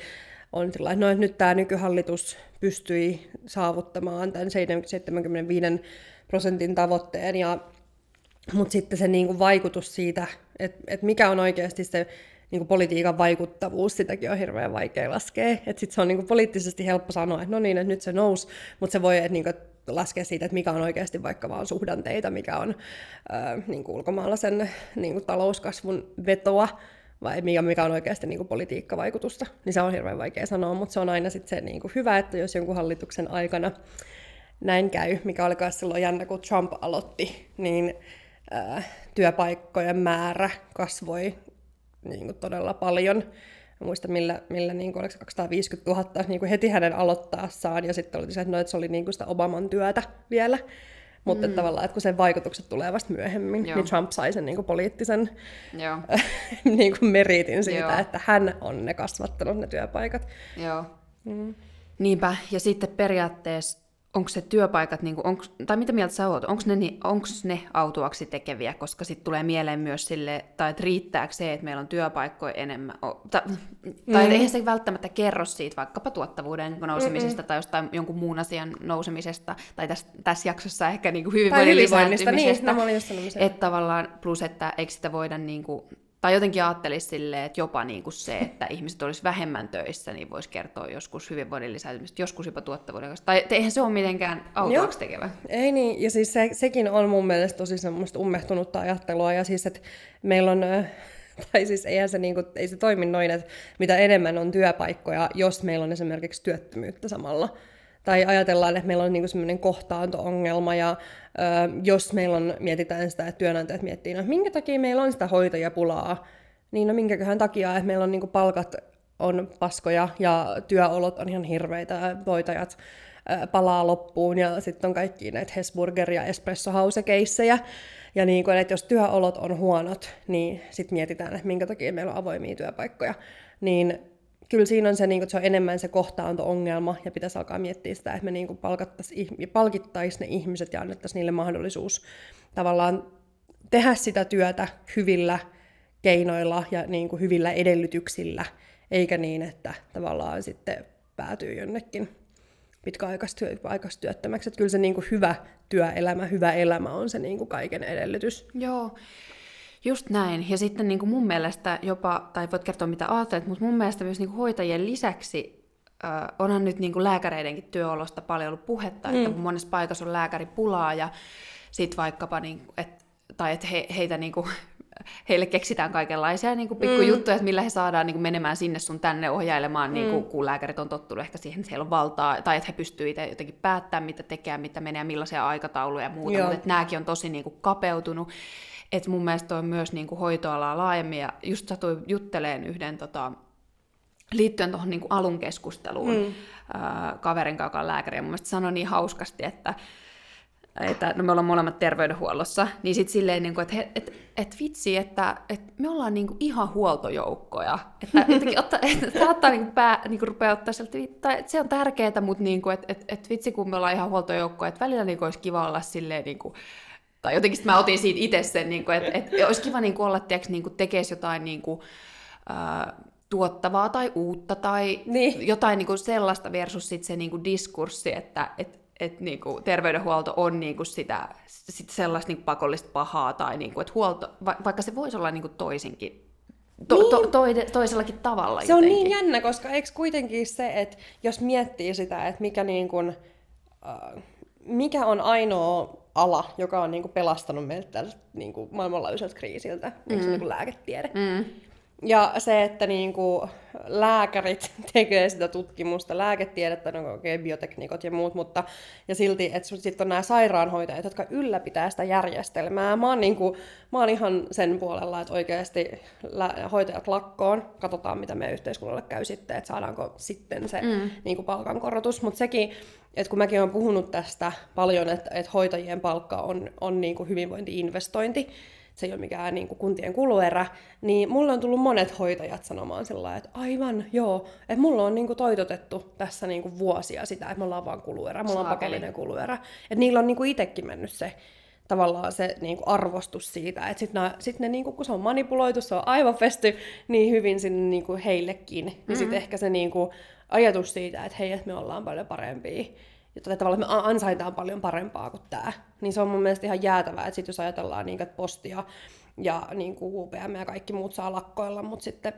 on sillä tavalla, että nyt tämä nykyhallitus pystyi saavuttamaan tämän seitsemänkymmentäviisi prosentin tavoitteen, ja, mutta sitten se niin kuin vaikutus siitä, että, että mikä on oikeasti se niin kuin politiikan vaikuttavuus, sitäkin on hirveän vaikea laskea. Sitten se on niin kuin poliittisesti helppo sanoa, että no niin, että nyt se nousi, mutta se voi että niin kuin laskea siitä, että mikä on oikeasti vaikka vaan suhdanteita, mikä on äh, niin kuin ulkomaalaisen niin kuin talouskasvun vetoa, vai mikä, mikä on oikeasti niin kuin politiikkavaikutusta, niin se on hirveän vaikea sanoa, mutta se on aina sit se niin kuin hyvä, että jos jonkun hallituksen aikana näin käy, mikä oli myös silloin jännä, kun Trump aloitti, niin äh, työpaikkojen määrä kasvoi niin kuin todella paljon. En muista, millä, millä niin kuin, oliko se kaksisataaviisikymmentätuhatta niin heti hänen aloittaessaan, ja sitten oli se, että, no, että se oli niin kuin sitä Obaman työtä vielä, mutta mm. tavallaan, että kun sen vaikutukset tulee vasta myöhemmin, Joo. niin Trump sai sen niin kuin poliittisen niin kuin meritin siitä, Joo. että hän on ne kasvattanut ne työpaikat. Joo. Mm. Niinpä, ja sitten periaatteessa, onko se työpaikat, niin kuin, onks, tai mitä mieltä sä oot, onko ne, ne autuaksi tekeviä, koska sitten tulee mieleen myös sille, tai että riittääkö se, että meillä on työpaikkoja enemmän, tai, mm. tai eihän se välttämättä kerro siitä vaikkapa tuottavuuden nousemisesta, mm-mm. tai jostain jonkun muun asian nousemisesta, tai tässä, tässä jaksossa ehkä niin kuin hyvinvoinnin lisääntymisestä, niin, että tavallaan plus, että eikö sitä voida, niin kuin, tai jotenkin ajattelisi silleen, että jopa niin kuin se, että ihmiset olisi vähemmän töissä, niin voisi kertoa joskus hyvinvoinnin lisääntymistä, joskus jopa tuottavuuden kanssa. Tai eihän se ole mitenkään autuaksi tekevä. Ei niin, ja siis se, sekin on mun mielestä tosi semmoista ummehtunutta ajattelua, ja siis, että meillä on, tai siis eihän se, niin kuin, ei se toimi noin, että mitä enemmän on työpaikkoja, jos meillä on esimerkiksi työttömyyttä samalla. Tai ajatellaan, että meillä on niinku semmoinen kohtaanto-ongelma, ja ö, jos meillä on, mietitään sitä, että työnantajat miettii, no minkä takia meillä on sitä hoitajapulaa, niin no minkäköhän takia, että meillä on niinku palkat on paskoja, ja työolot on ihan hirveitä, hoitajat ö, palaa loppuun, ja sitten on kaikki näitä Hesburger- ja espressohausekeissejä, ja niinku, että jos työolot on huonot, niin sitten mietitään, että minkä takia meillä on avoimia työpaikkoja, niin kyllä siinä on se, niin kuin, että se on enemmän se kohtaanto-ongelma, ja pitäisi alkaa miettiä sitä, että me niin kuin palkittaisiin ne ihmiset ja annettaisiin niille mahdollisuus tavallaan tehdä sitä työtä hyvillä keinoilla ja niin kuin hyvillä edellytyksillä, eikä niin, että tavallaan sitten päätyy jonnekin pitkäaikaistyöttömäksi. Että kyllä se niin kuin hyvä työelämä, hyvä elämä on se niin kuin kaiken edellytys. Joo. Just näin. Ja sitten niin kuin mun mielestä jopa, tai voit kertoa mitä ajattelet, mutta mun mielestä myös niin kuin hoitajien lisäksi äh, onhan nyt niin kuin lääkäreidenkin työolosta paljon ollut puhetta, mm. että kun monessa paikassa on lääkäripulaa ja sitten vaikkapa, niin, et, tai että he, heitä niin kuin, heille keksitään kaikenlaisia niin kuin pikkujuttuja, mm. että millä he saadaan niin kuin menemään sinne sun tänne ohjailemaan, mm. niin kuin, kun lääkärit on tottunut ehkä siihen, että heillä on valtaa, tai että he pystyvät itse jotenkin päättämään, mitä tekee, mitä menee, millaisia aikatauluja ja muuta, Joo. mutta että nämäkin on tosi niin kuin kapeutunut. Että mun mielestä on myös niinku hoitoalaa laajemmin, ja just satuin jutteleen yhden tota, liittyen tuohon niinku alun keskusteluun mm. ää, kaverin kanssa, joka on lääkäri, ja mun mielestä sanoi niin hauskasti, että, että no me ollaan molemmat terveydenhuollossa, niin sitten silleen, niinku, että et, et vitsi, että et me ollaan niinku ihan huoltojoukkoja, että ottaa, et, saattaa niinku pää, niinku rupeaa ottaa sieltä, että se on tärkeetä, mutta niinku, että et, et vitsi, kun me ollaan ihan huoltojoukkoja, että välillä niinku olisi kiva olla silleen niinku, tai jotenkin sit mä otin siitä itse sen, että et olisi kiva olla, että tekisi jotain tuottavaa tai uutta tai niin. jotain sellaista versus sit se diskurssi, että et, et terveydenhuolto on sitä, sit sellaista pakollista pahaa, tai että huolto, vaikka se voisi olla toisinkin. To, niin. to, to, toisellakin tavalla se jotenkin. Se on niin jännä, koska eikö kuitenkin se, että jos miettii sitä, että mikä, niin kun, äh, mikä on ainoa ala, joka on niinku pelastanut meiltä niinku maailmanlaajuiselta kriisiltä, mm. eikö se niinku lääketiede. Mm. Ja se, että niin kuin lääkärit tekee sitä tutkimusta, lääketiedettä, no okei, okay, biotekniikot ja muut, mutta ja silti, että sitten on nämä sairaanhoitajat, jotka ylläpitää sitä järjestelmää. Mä oon, niin kuin, mä oon ihan sen puolella, että oikeasti lä- hoitajat lakkoon, katsotaan mitä meidän yhteiskunnalle käy sitten, että saadaanko sitten se mm. niin kuin palkankorotus, mutta sekin, että kun mäkin olen puhunut tästä paljon, että, että hoitajien palkka on, on niin kuin hyvinvointi-investointi, se ei ole mikään niin kuin kuntien kuluerä, niin mulle on tullut monet hoitajat sanomaan sillä lailla, että aivan, joo, että mulla on niin kuin toitotettu tässä niin kuin vuosia sitä, että me ollaan vaan kuluerä, mulla on pakollinen kuluerä. Että niillä on niin kuin itsekin mennyt se tavallaan se niin kuin arvostus siitä, että sitten sit ne, niin kuin, kun se on manipuloitu, se on aivan festy, niin hyvin sinne niin kuin heillekin. Mm-hmm. Ja sitten ehkä se niin kuin ajatus siitä, että hei, että me ollaan paljon parempia. Ja tavallaan me ansaitaan paljon parempaa kuin tämä. Niin se on mun mielestä ihan jäätävää, että sit jos ajatellaan niin, että postia ja niin kuin U P M ja kaikki muut saa lakkoilla, mutta sitten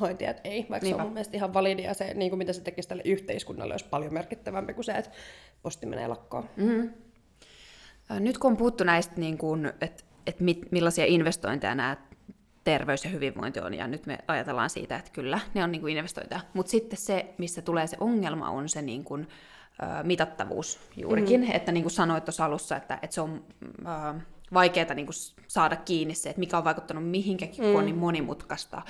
hoitajat ei, vaikka niinpä. Se on mun mielestä ihan validia se, niin kuin mitä se tekisi tälle yhteiskunnalle, olisi paljon merkittävämpi kuin se, että posti menee lakkoon. Mm-hmm. Nyt kun on puhuttu näistä, niin kuin, että, että millaisia investointeja nämä terveys ja hyvinvointi on, ja nyt me ajatellaan siitä, että kyllä, ne on niin kuin investointeja, mutta sitten se, missä tulee se ongelma, on se niin kuin mitattavuus juurikin, mm-hmm. että niin kuin sanoit tuossa alussa, että, että se on äh, vaikeaa niin kuin saada kiinni se, että mikä on vaikuttanut mihinkäkin, kun mm-hmm. on niin monimutkaista.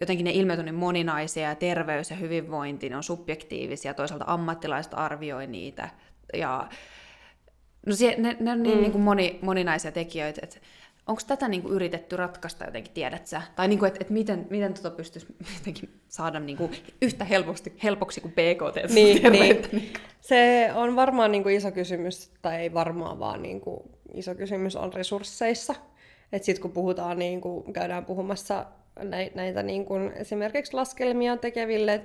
Jotenkin ne ilmiöt on niin moninaisia, ja terveys ja hyvinvointi, ne on subjektiivisia, toisaalta ammattilaiset arvioi niitä, ja no se, ne, ne on niin, mm-hmm. niin kuin moni, moninaisia tekijöitä, että onko tätä niin kuin yritetty ratkaista jotenkin, tiedät sä? Tai niin kuin, että, että miten, miten tota pystyisi jotenkin saada niin kuin yhtä helposti, helpoksi kuin B K T? Niin, niin. Se on varmaan niin kuin iso kysymys, tai ei varmaan, vaan niin kuin iso kysymys on resursseissa. Et sit, kun puhutaan, niin kuin, käydään puhumassa näitä niin kuin esimerkiksi laskelmia tekeville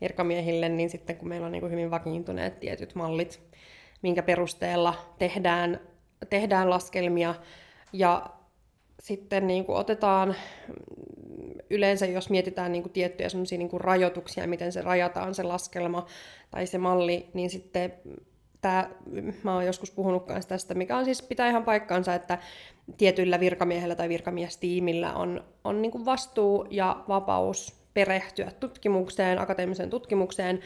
virkamiehille, niin sitten kun meillä on niin kuin hyvin vakiintuneet tietyt mallit, minkä perusteella tehdään, tehdään laskelmia, ja sitten niin kuin otetaan, yleensä jos mietitään niin kuin tiettyjä semmoisia niin kuin rajoituksia, miten se rajataan se laskelma tai se malli, niin sitten tämä, mä oon joskus puhunut kanssa tästä, mikä on siis pitää ihan paikkaansa, että tietyllä virkamiehellä tai virkamiestiimillä on, on niin kuin vastuu ja vapaus perehtyä tutkimukseen, akateemiseen tutkimukseen,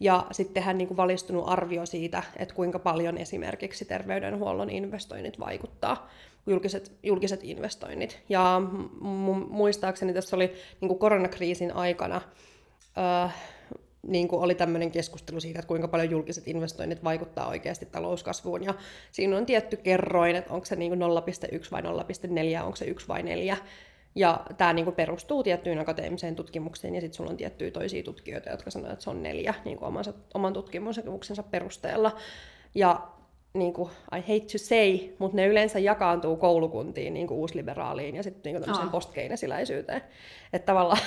ja sitten tehdään niin kuin valistunut arvio siitä, että kuinka paljon esimerkiksi terveydenhuollon investoinnit vaikuttaa. Julkiset, julkiset investoinnit. Ja muistaakseni tässä oli niin kuin koronakriisin aikana öö, niin kuin oli tämmöinen keskustelu siitä, että kuinka paljon julkiset investoinnit vaikuttaa oikeasti talouskasvuun. Ja siinä on tietty kerroin, että onko se niin kuin nolla pilkku yksi vai nolla pilkku neljä, onko se yksi vai neljä. Ja tämä niin kuin perustuu tiettyyn akateemiseen tutkimukseen, ja sitten sulla on tiettyjä toisia tutkijoita, jotka sanoo, että se on neljä niin kuin omansa, oman tutkimuksensa perusteella. Ja niin kuin, I hate to say, mutta ne yleensä jakaantuu koulukuntiin, niin kuin uusliberaaliin ja sitten niin kuin tämmöiseen postkeinesiläisyyteen. Että tavallaan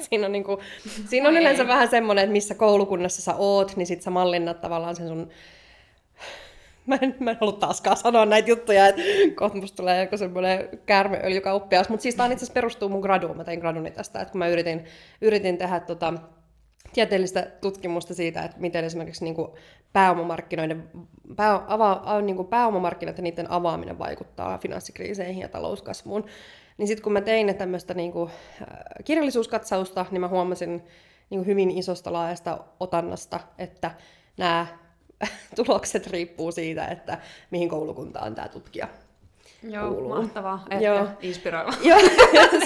siinä on, niin kuin, siinä on yleensä vähän semmoinen, että missä koulukunnassa sä oot, niin sit sä mallinnat tavallaan sen sun... Mä en, mä en ollut taaskaan sanoa näitä juttuja, että kohta musta tulee joku semmoinen käärmeöljykauppias, mutta siis tää itse asiassa perustuu mun graduun, mä tein graduni tästä, että kun mä yritin, yritin tehdä tota, tieteellistä tutkimusta siitä, että miten esimerkiksi niin kuin pääomamarkkinoiden, pää, ava, niin kuin pääomamarkkinat ja niiden avaaminen vaikuttaa finanssikriiseihin ja talouskasvuun. Niin sitten kun mä tein tämmöistä niin kuin kirjallisuuskatsausta, niin mä huomasin niin kuin hyvin isosta laajasta otannasta, että nämä tulokset riippuu siitä, että mihin koulukuntaan tämä tutkija. Joo, kuuluu. Mahtavaa, ehkä inspiroiva. Joo,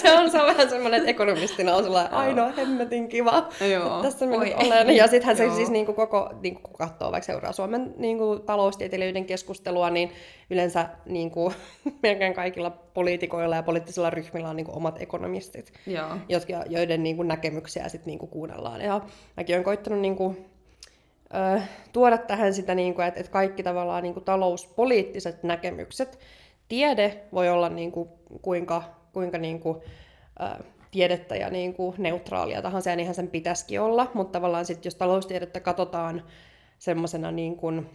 se on, se on vähän semmoinen, että ekonomistina on sellainen ainoa hemmetin kiva. Joo. Tässä minä nyt olen. Ja sittenhän se siis niin kuin koko, niin kuin kun katsoo vaikka seuraa Suomen niin kuin taloustieteilijöiden keskustelua, niin yleensä niin kuin, melkein kaikilla poliitikoilla ja poliittisilla ryhmillä on niin kuin omat ekonomistit, joo. Jotka, joiden niin kuin näkemyksiä sitten niin kuin kuunnellaan. Ja mäkin olen koittanut... Niin kuin, ö, tuoda tähän sitä, niin kuin, että, että kaikki tavallaan niin kuin talouspoliittiset näkemykset, tiede voi olla niin kuin, kuinka, kuinka niin kuin, äh, tiedettä ja niin kuin, neutraalia tahansa, ja niinhän sen pitäisikin olla, mutta tavallaan sit, jos taloustiedettä katsotaan semmoisena niin kuin,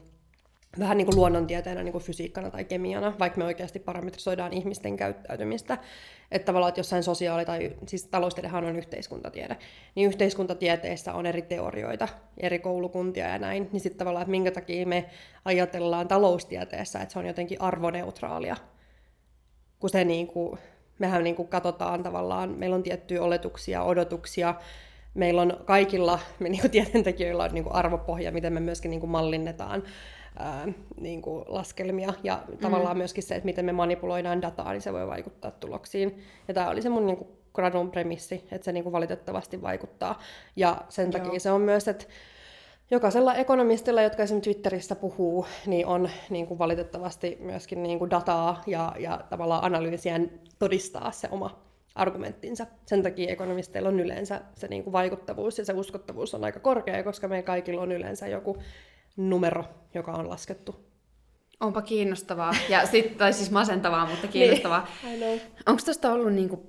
vähän niin kuin luonnontieteenä, niin kuin fysiikkana tai kemiana, vaikka me oikeasti parametrisoidaan ihmisten käyttäytymistä, että tavallaan että jossain sosiaali- tai siis taloustiedehan on yhteiskuntatiede, niin yhteiskuntatieteissä on eri teorioita, eri koulukuntia ja näin, niin sitten tavallaan, että minkä takia me ajatellaan taloustieteessä, että se on jotenkin arvoneutraalia, kun se niin kuin... mehän niin kuin katsotaan tavallaan, meillä on tiettyjä oletuksia, odotuksia, meillä on kaikilla, me niin kuin tieteentekijöillä on niin kuin arvopohja, miten me myöskin niin kuin mallinnetaan ää, niin kuin laskelmia, ja mm. tavallaan myöskin se, että miten me manipuloidaan dataa, niin se voi vaikuttaa tuloksiin. Ja tämä oli se mun niin kuin gradun premissi, että se niin kuin valitettavasti vaikuttaa. Ja sen Joo. takia se on myös, että jokaisella ekonomistilla, jotka esimerkiksi Twitterissä puhuu, niin on niin kuin valitettavasti myöskin niin kuin dataa ja, ja tavallaan analyysiä todistaa se oma argumenttinsa. Sen takia ekonomisteilla on yleensä se niin kuin vaikuttavuus ja se uskottavuus on aika korkea, koska meillä kaikilla on yleensä joku numero, joka on laskettu. Onpa kiinnostavaa, ja sit, tai siis masentavaa, mutta kiinnostavaa. Niin. Onko tuosta ollut niin kuin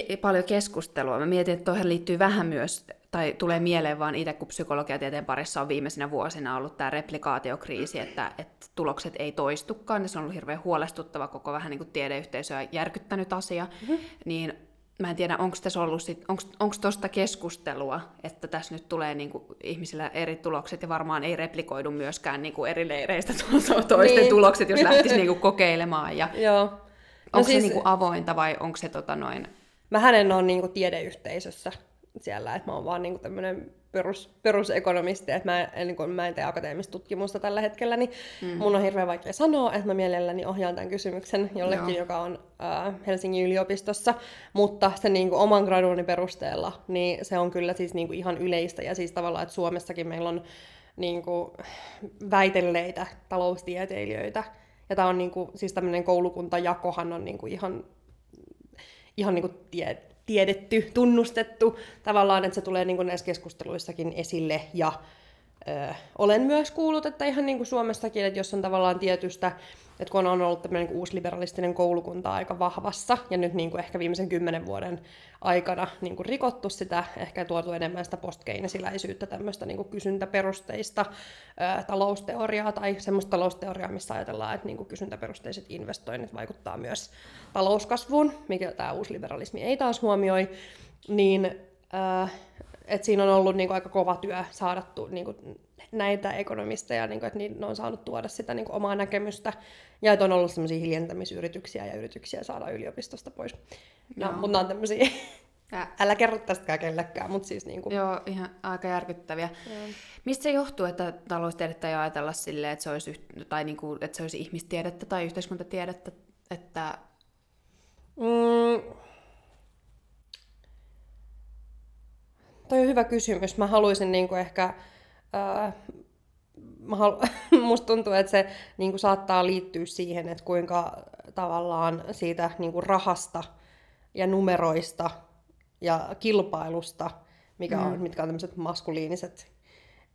ke- paljon keskustelua? Mä mietin, että tuohon liittyy vähän myös... tai tulee mieleen vaan itse, kun psykologiatieteen parissa on viimeisinä vuosina ollut tämä replikaatiokriisi, että, että tulokset ei toistukaan, ja se on ollut hirveän huolestuttava, koko vähän niin kuin tiedeyhteisöä järkyttänyt asia, mm-hmm. niin mä en tiedä, onko tässä ollut sit, onko tuosta keskustelua, että tässä nyt tulee niin kuin ihmisillä eri tulokset, ja varmaan ei replikoidu myöskään niin kuin eri leireistä toisten niin. tulokset, jos lähtisi niin kuin kokeilemaan, ja Joo. No onko siis... se niin kuin avointa, vai onko se tota noin... Mähän en ole niin kuin tiedeyhteisössä, siellä, että mä oon vaan niinku tämmönen perus, perusekonomisti, että mä en, niinku, mä en tee akateemista tutkimusta tällä hetkellä, niin mm-hmm. mun on hirveän vaikea sanoa, että mä mielelläni ohjaan tämän kysymyksen jollekin, Joo. joka on äh, Helsingin yliopistossa, mutta sen niinku, oman graduuni perusteella, niin se on kyllä siis niinku, ihan yleistä, ja siis tavallaan, että Suomessakin meillä on niinku, väitelleitä taloustieteilijöitä, ja tää on niinku, siis tämmönen koulukuntajakohan on niinku, ihan, ihan niinku, tie. tiedetty, tunnustettu tavallaan, että se tulee niin kuin näissä keskusteluissakin esille, ja ö, olen myös kuullut, että ihan niin kuin Suomessakin, että jos on tavallaan tietystä, että kun on ollut tämmöinen niin kuin uusliberalistinen koulukunta aika vahvassa, ja nyt niin kuin ehkä viimeisen kymmenen vuoden aikana niin kuin rikottu sitä, ehkä tuotu enemmän sitä postkeinesiläisyyttä, tämmöistä niin kuin kysyntäperusteista ö, talousteoriaa, tai semmoista talousteoriaa, missä ajatellaan, että niin kuin kysyntäperusteiset investoinnit vaikuttaa myös talouskasvuun, mikä tämä uusliberalismi ei taas huomioi, niin ö, että siinä on ollut niin kuin aika kova työ saada niin kuin näitä ekonomisteja, niin kuin, että ne on saanut tuoda sitä niin kuin omaa näkemystä, ja että on ollut sellaisia hiljentämisyrityksiä ja yrityksiä saada yliopistosta pois. No, mutta nämä on tämmöisiä, älä kerro tästäkään kellekään, mutta siis niin kuin... Joo, ihan aika järkyttäviä. Joo. Mistä se johtuu, että taloustiedettä ei ajatella silleen, että se olisi, yh... tai niin kuin, että se olisi ihmistiedettä tai yhteiskuntatiedettä? Että... Mm. Toi on hyvä kysymys. Mä haluaisin niin kuin ehkä... Öö, mä halu... Musta tuntuu, että se niin kuin saattaa liittyä siihen, että kuinka tavallaan siitä niin kuin rahasta ja numeroista ja kilpailusta, mikä on, mm. mitkä on tämmöiset maskuliiniset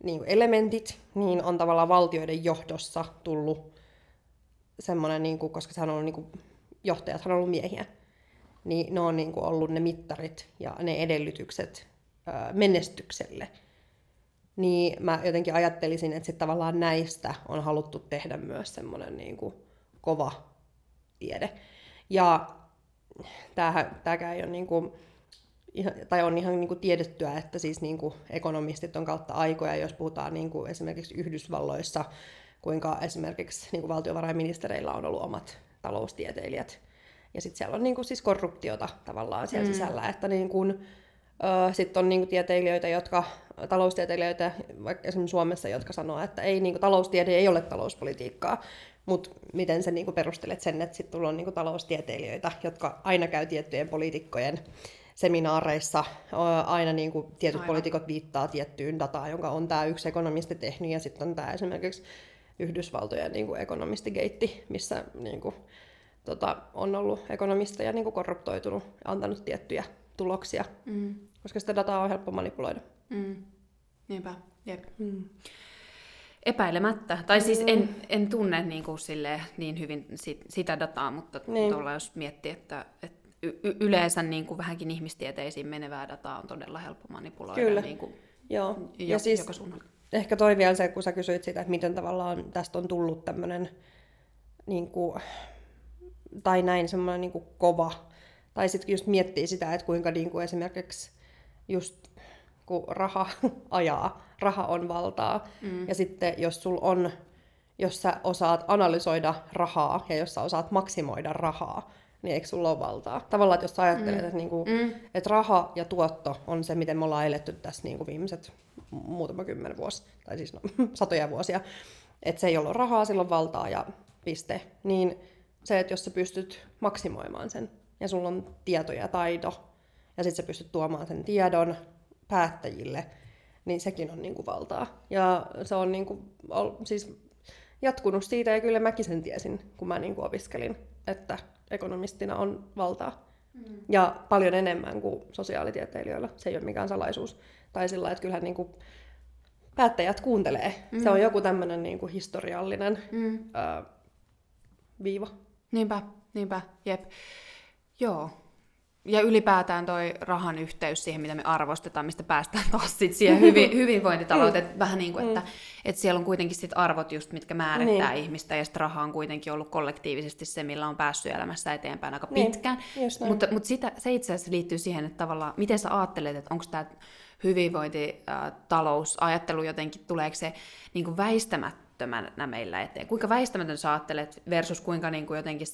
niin kuin elementit, niin on tavallaan valtioiden johdossa tullut semmoinen, niin kuin, koska sehän on ollut, niin kuin, johtajathan on ollut miehiä, niin ne on niin kuin ollut ne mittarit ja ne edellytykset öö, menestykselle. Niin mä jotenkin ajattelisin, että sit tavallaan näistä on haluttu tehdä myös semmoinen niin kuin kova tiede. Ja tämähän, tämäkään ei ole niin kuin, tai on ihan niin kuin tiedettyä, että siis niin kuin ekonomistit on kautta aikoja, jos puhutaan niin kuin esimerkiksi Yhdysvalloissa, kuinka esimerkiksi niin kuin valtiovarainministereillä on ollut omat taloustieteilijät. Ja sitten siellä on niin kuin siis korruptiota tavallaan siellä mm. sisällä, että niin kuin... Sitten on niinku tieteilijöitä, jotka, taloustieteilijöitä, vaikka esimerkiksi Suomessa, jotka sanoo, että ei, niinku, taloustiede ei ole talouspolitiikkaa, mutta miten sä niinku, perustelet sen, että sitten tullaan niinku, taloustieteilijöitä, jotka aina käy tiettyjen poliitikkojen seminaareissa, aina niinku, tietyt aina. Poliitikot viittaa tiettyyn dataan, jonka on tämä yksi ekonomisti tehnyt, ja sitten on tämä esimerkiksi Yhdysvaltojen niinku, ekonomistigeitti, missä niinku, tota, on ollut ekonomisteja niinku, korruptoitunut ja antanut tiettyjä tuloksia, mm. koska sitä dataa on helppo manipuloida. Mm. Niinpä, jep. Mm. Epäilemättä. Tai mm. siis en, en tunne niin, kuin silleen, niin hyvin sit, sitä dataa, mutta niin. tuolla jos miettii, että, että y- yleensä niin kuin vähänkin ihmistieteisiin menevää dataa on todella helppo manipuloida. Kyllä, niin kuin, joo. Jo, ja siis joka suunnalla. Ehkä toi vielä se, kun sä kysyit sitä, että miten tavallaan tästä on tullut tämmöinen, niin kuin, tai näin semmoinen niin kuin kova. Tai sitten just miettii sitä, että kuinka niin kuin esimerkiksi just kun raha ajaa, raha on valtaa. Mm. Ja sitten jos sul on, jos sä osaat analysoida rahaa ja jos sä osaat maksimoida rahaa, niin eikö sulla ole valtaa? Tavallaan, että jos sä ajattelet, mm. että, niin kuin, mm. että raha ja tuotto on se, miten me ollaan eletty tässä niin kuin viimeiset muutama kymmenen vuosi, tai siis no, satoja vuosia, että se ei ole rahaa, silloin valtaa ja piste, niin se, että jos sä pystyt maksimoimaan sen, ja sulla on tieto ja taido, ja sit sä pystyt tuomaan sen tiedon päättäjille, niin sekin on niin kuin valtaa. Ja se on niin kuin, siis jatkunut siitä, ja kyllä mäkin sen tiesin, kun mä niin kuin opiskelin, että ekonomistina on valtaa. Mm. Ja paljon enemmän kuin sosiaalitieteilijöillä. Se ei ole mikään salaisuus. Tai sillä, että kyllähän niin kuin päättäjät kuuntelee. Mm. Se on joku tämmöinen niin kuin historiallinen mm. ö, viiva. Niinpä, niinpä, jep. Joo. Ja ylipäätään toi rahan yhteys siihen, mitä me arvostetaan, mistä päästään taas sit siihen hyvin, hyvinvointitalouteen. Mm. Vähän niin kuin, että mm. et siellä on kuitenkin sit arvot just, mitkä määrittää niin. ihmistä, ja sit raha on kuitenkin ollut kollektiivisesti se, millä on päässyt elämässä eteenpäin aika pitkään. Niin. Mutta, mutta sitä, se itse asiassa liittyy siihen, että tavallaan, miten sä ajattelet, että onko tämä hyvinvointitalousajattelu jotenkin, tuleeko se niin kuin väistämättä meillä eteen. Kuinka väistämätön sä ajattelet versus kuinka, niin kuin jotenkin,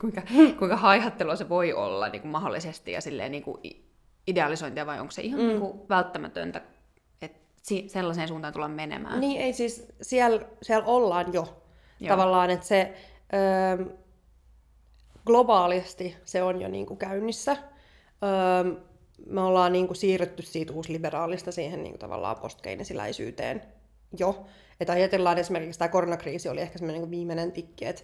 kuinka, kuinka haihattelua se voi olla niin kuin mahdollisesti ja silleen, niin kuin idealisointia, vai onko se ihan mm. niin kuin välttämätöntä, että sellaiseen suuntaan tullaan menemään? Niin, ei siis, siellä, siellä ollaan jo. Joo. Tavallaan, että se ö, globaalisti se on jo niin kuin käynnissä. Ö, me ollaan niin kuin siirrytty siitä uusliberaalista siihen niin kuin tavallaan postkeynesiläisyyteen jo. Että ajatellaan esimerkiksi, tämä koronakriisi oli ehkä semmoinen niin viimeinen tikki, että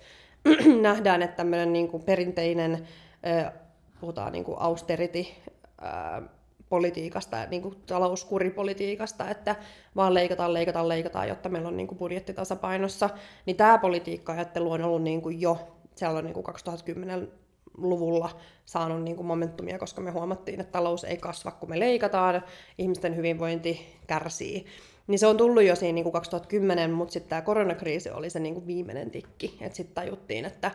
nähdään, että tämmöinen niin kuin perinteinen, äh, puhutaan niin kuin austerity-politiikasta, äh, niin kuin talouskuripolitiikasta, että vaan leikataan, leikataan, leikataan, jotta meillä on niin kuin budjetti tasapainossa, niin tämä politiikka-ajattelu on ollut niin kuin jo siellä niin kuin kaksituhattakymmenen luvulla saanut niin kuin momentumia, koska me huomattiin, että talous ei kasva, kun me leikataan, ihmisten hyvinvointi kärsii. Niin se on tullut jo siinä niin kaksituhattakymmenen, mutta sitten tämä koronakriisi oli se niin kuin viimeinen tikki. Että sitten tajuttiin, että,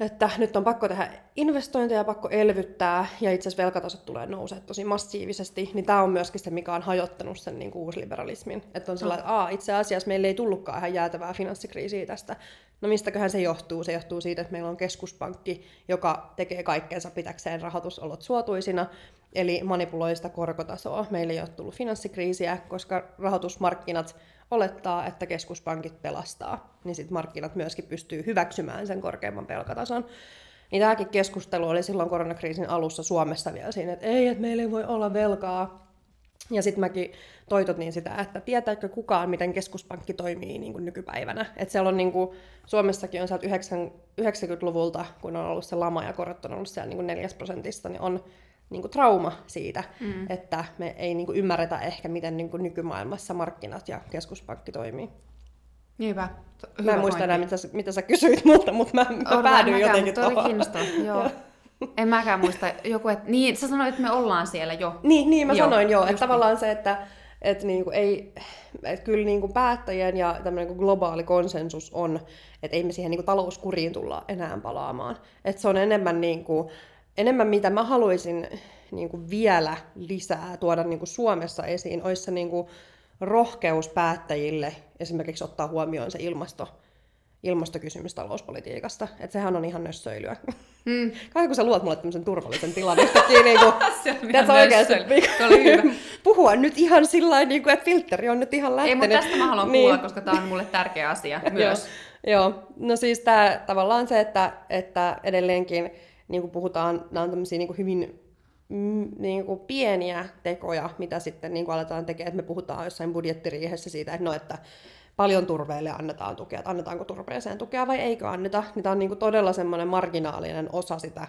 että nyt on pakko tehdä investointeja, pakko elvyttää, ja itse asiassa velkatasot tulee nousemaan tosi massiivisesti. Niin tämä on myöskin se, mikä on hajottanut sen niin kuin uusliberalismin. Että on sellainen, että aa, itse asiassa meillä ei tullutkaan ihan jäätävää finanssikriisiä tästä. No mistäköhän se johtuu? Se johtuu siitä, että meillä on keskuspankki, joka tekee kaikkeensa pitäkseen rahoitusolot suotuisina. Eli manipuloi sitä korkotasoa. Meillä ei ole tullut finanssikriisiä, koska rahoitusmarkkinat olettaa, että keskuspankit pelastaa. Niin sitten markkinat myöskin pystyy hyväksymään sen korkeamman velkatason. Niin tämäkin keskustelu oli silloin koronakriisin alussa Suomessa vielä siinä, että ei, että meillä ei voi olla velkaa. Ja sitten mäkin toitotin sitä, että tietääkö kukaan, miten keskuspankki toimii niin kuin nykypäivänä. Että siellä on niin kuin, Suomessakin on sieltä yhdeksänkymmentäluvulta, kun on ollut se lama ja korot on ollut siellä niin kuin neljäs prosentissa, niin on niin kuin trauma siitä, mm. että me ei niin kuin ymmärretä ehkä, miten niin kuin nykymaailmassa markkinat ja keskuspankki toimii. Hyvä. Hyvä mä en muista enää, mitä, mitä sä kysyit multa, mutta mä, mä päädyin jotenkin tuohon. Joo. En mäkään muista. Joku, et, niin, sä sanoit, että me ollaan siellä jo. Niin, niin mä joo. sanoin joo. Että tavallaan se, että et niinku ei, et kyllä niinku päättäjien ja tämmöinen globaali konsensus on, että ei me siihen niinku talouskuriin tulla enää palaamaan. Että se on enemmän niinku... Enemmän mitä mä haluaisin niin kuin vielä lisää tuoda niin kuin Suomessa esiin, olisi se niin kuin rohkeus päättäjille esimerkiksi ottaa huomioon se ilmasto, ilmastokysymys talouspolitiikasta. Että sehän on ihan nössöilyä. Mm. Kaikki kun sä luot mulle tämmöisen turvallisen tilan, yhtäkkiä niin kuin, se oikeasti, puhua nyt ihan sillä niin kuin, että filtteri on nyt ihan lähtenyt. Ei, mutta tästä mä haluan niin. kuulla, koska tää on mulle tärkeä asia myös. Joo. Joo, no siis tää tavallaan se, että, että edelleenkin niin kuin puhutaan, nämä on tämmöisiä niin kuin hyvin niin kuin pieniä tekoja, mitä sitten niin kuin aletaan tekemään, että me puhutaan jossain budjettiriihessä siitä, että, no, että paljon turveille annetaan tukea, että annetaanko turpeeseen tukea vai eikö anneta. Niin tämä on niin kuin todella semmoinen marginaalinen osa sitä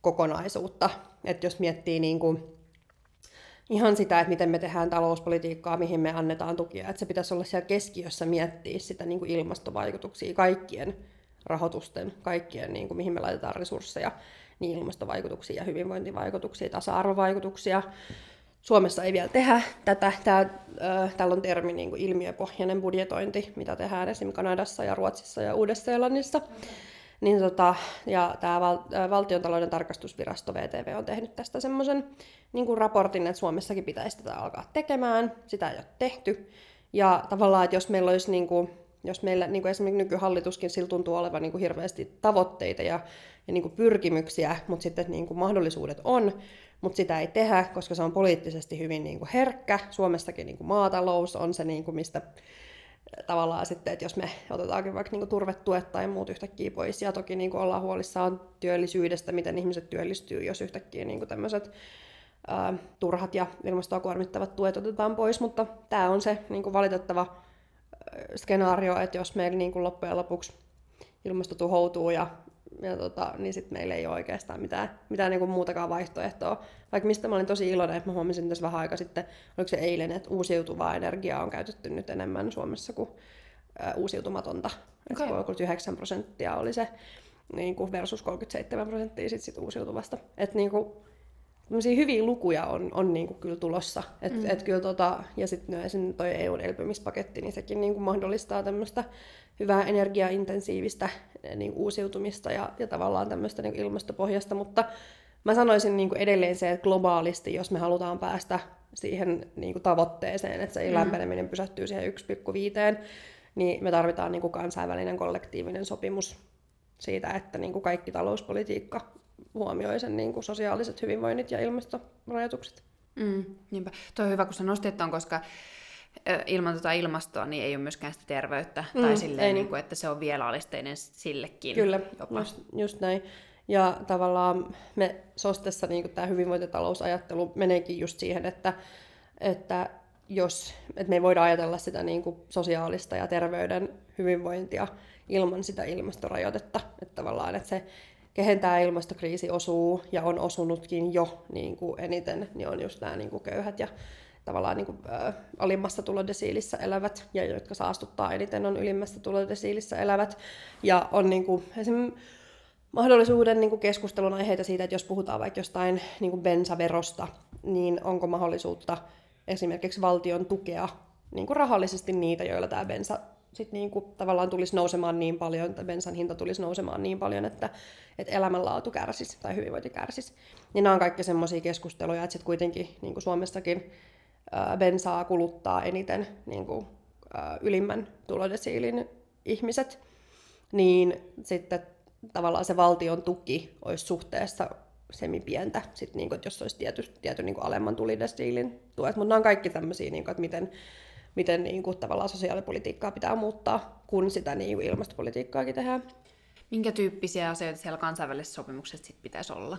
kokonaisuutta. Että jos miettii niin kuin ihan sitä, että miten me tehdään talouspolitiikkaa, mihin me annetaan tukia, että se pitäisi olla siellä keskiössä miettiä sitä niin kuin ilmastovaikutuksia kaikkien rahoitusten, kaikkien, niin kuin, mihin me laitetaan resursseja, niin ilmastovaikutuksia ja hyvinvointivaikutuksia, tasa-arvovaikutuksia. Suomessa ei vielä tehdä tätä. Tää, äh, täällä on termi niin kuin ilmiöpohjainen budjetointi, mitä tehdään esimerkiksi Kanadassa ja Ruotsissa ja Uudessa-Seelannissa. Okay. Niin, tota, ja tämä val, äh, Valtiontalouden tarkastusvirasto V T V on tehnyt tästä semmoisen niin kuin raportin, että Suomessakin pitäisi tätä alkaa tekemään. Sitä ei ole tehty. Ja tavallaan, että jos meillä olisi... Niin kuin, Jos meillä niin kuin esimerkiksi nykyhallituskin sillä tuntuu olevan niin kuin hirveästi tavoitteita ja, ja niin kuin pyrkimyksiä, mutta sitten niin kuin mahdollisuudet on, mutta sitä ei tehdä, koska se on poliittisesti hyvin niin kuin herkkä. Suomessakin niin kuin maatalous on se, niin kuin mistä tavallaan sitten, että jos me otetaankin vaikka niin kuin turvetuet tai muut yhtäkkiä pois, ja toki niin kuin ollaan huolissaan työllisyydestä, miten ihmiset työllistyy, jos yhtäkkiä niin kuin tämmöiset ää, turhat ja ilmastoa kuormittavat tuet otetaan pois, mutta tämä on se niin kuin valitettava skenaario, että jos meillä niin kuin loppujen lopuksi ilmasto tuhoutuu, ja, ja tota, niin sitten meillä ei ole oikeastaan mitään, mitään niin kuin muutakaan vaihtoehtoa. Vaikka mistä mä olin tosi iloinen, että mä huomasin tässä vähän aika sitten, oliko se eilen, että uusiutuvaa energiaa on käytetty nyt enemmän Suomessa kuin ä, uusiutumatonta. Okay. kolmekymmentäyhdeksän prosenttia oli se niin kuin versus kolmekymmentäseitsemän prosenttia sit sit uusiutuvasta. Että niin kuin tämmöisiä hyviä lukuja on, on niinku kyllä tulossa. Et, mm. et kyllä tota, ja sitten tuo E U:n elpymispaketti, niin sekin niinku mahdollistaa tämmöistä hyvää energiaintensiivistä niinku uusiutumista ja, ja tavallaan tämmöistä niinku ilmastopohjasta. Mutta mä sanoisin niinku edelleen se, että globaalisti, jos me halutaan päästä siihen niinku tavoitteeseen, että se mm. lämpeneminen pysähtyy siihen yksi pilkku viiteen, niin me tarvitaan niinku kansainvälinen kollektiivinen sopimus siitä, että niinku kaikki talouspolitiikka huomioi sen niin kuin sosiaaliset hyvinvoinnit ja ilmastorajoitukset. Mm, niinpä. Tuo on hyvä, kun sä nostit ton, koska ilman tota ilmastoa niin ei ole myöskään sitä terveyttä, mm, tai silleen, niin kuin, että se on vielä alisteinen sillekin. Kyllä, jopa. Just, just näin. Ja tavallaan me Sostessa niin kuin tämä hyvinvointitalousajattelu meneekin just siihen, että, että, jos, että me ei voida ajatella sitä niin kuin sosiaalista ja terveyden hyvinvointia ilman sitä ilmastorajoitetta. Että tavallaan, että se kehen tämä ilmastokriisi osuu ja on osunutkin jo niin kuin eniten, niin on just nämä niin kuin köyhät ja tavallaan niin kuin, ä, alimmassa tulodesiilissä elävät, ja jotka saastuttaa eniten on ylimmässä tulodesiilissä elävät. Ja on niin kuin, esimerkiksi mahdollisuuden niin kuin keskustelun aiheita siitä, että jos puhutaan vaikka jostain niin kuin bensaverosta, niin onko mahdollisuutta esimerkiksi valtion tukea niin kuin rahallisesti niitä, joilla tämä bensa sitten niin kuin tavallaan tulisi nousemaan niin paljon, että bensan hinta tulisi nousemaan niin paljon, että, että elämänlaatu kärsisi tai hyvinvointi kärsisi. Ja nämä on kaikki semmoisia keskusteluja, että sitten kuitenkin niin kuin Suomessakin ää, bensaa kuluttaa eniten niin kuin, ää, ylimmän tulodesiilin ihmiset, niin sitten tavallaan se valtion tuki olisi suhteessa semipientä, sit, niin kuin, että jos olisi tietyn tiety, niin kuin alemman tulodesiilin tuet. Mutta nämä on kaikki tämmöisiä, niin kuin, että miten... miten niin kuin, tavallaan sosiaalipolitiikkaa pitää muuttaa, kun sitä niin kuin ilmastopolitiikkaakin tehdään. Minkä tyyppisiä asioita siellä kansainvälisessä sopimuksessa sit pitäisi olla?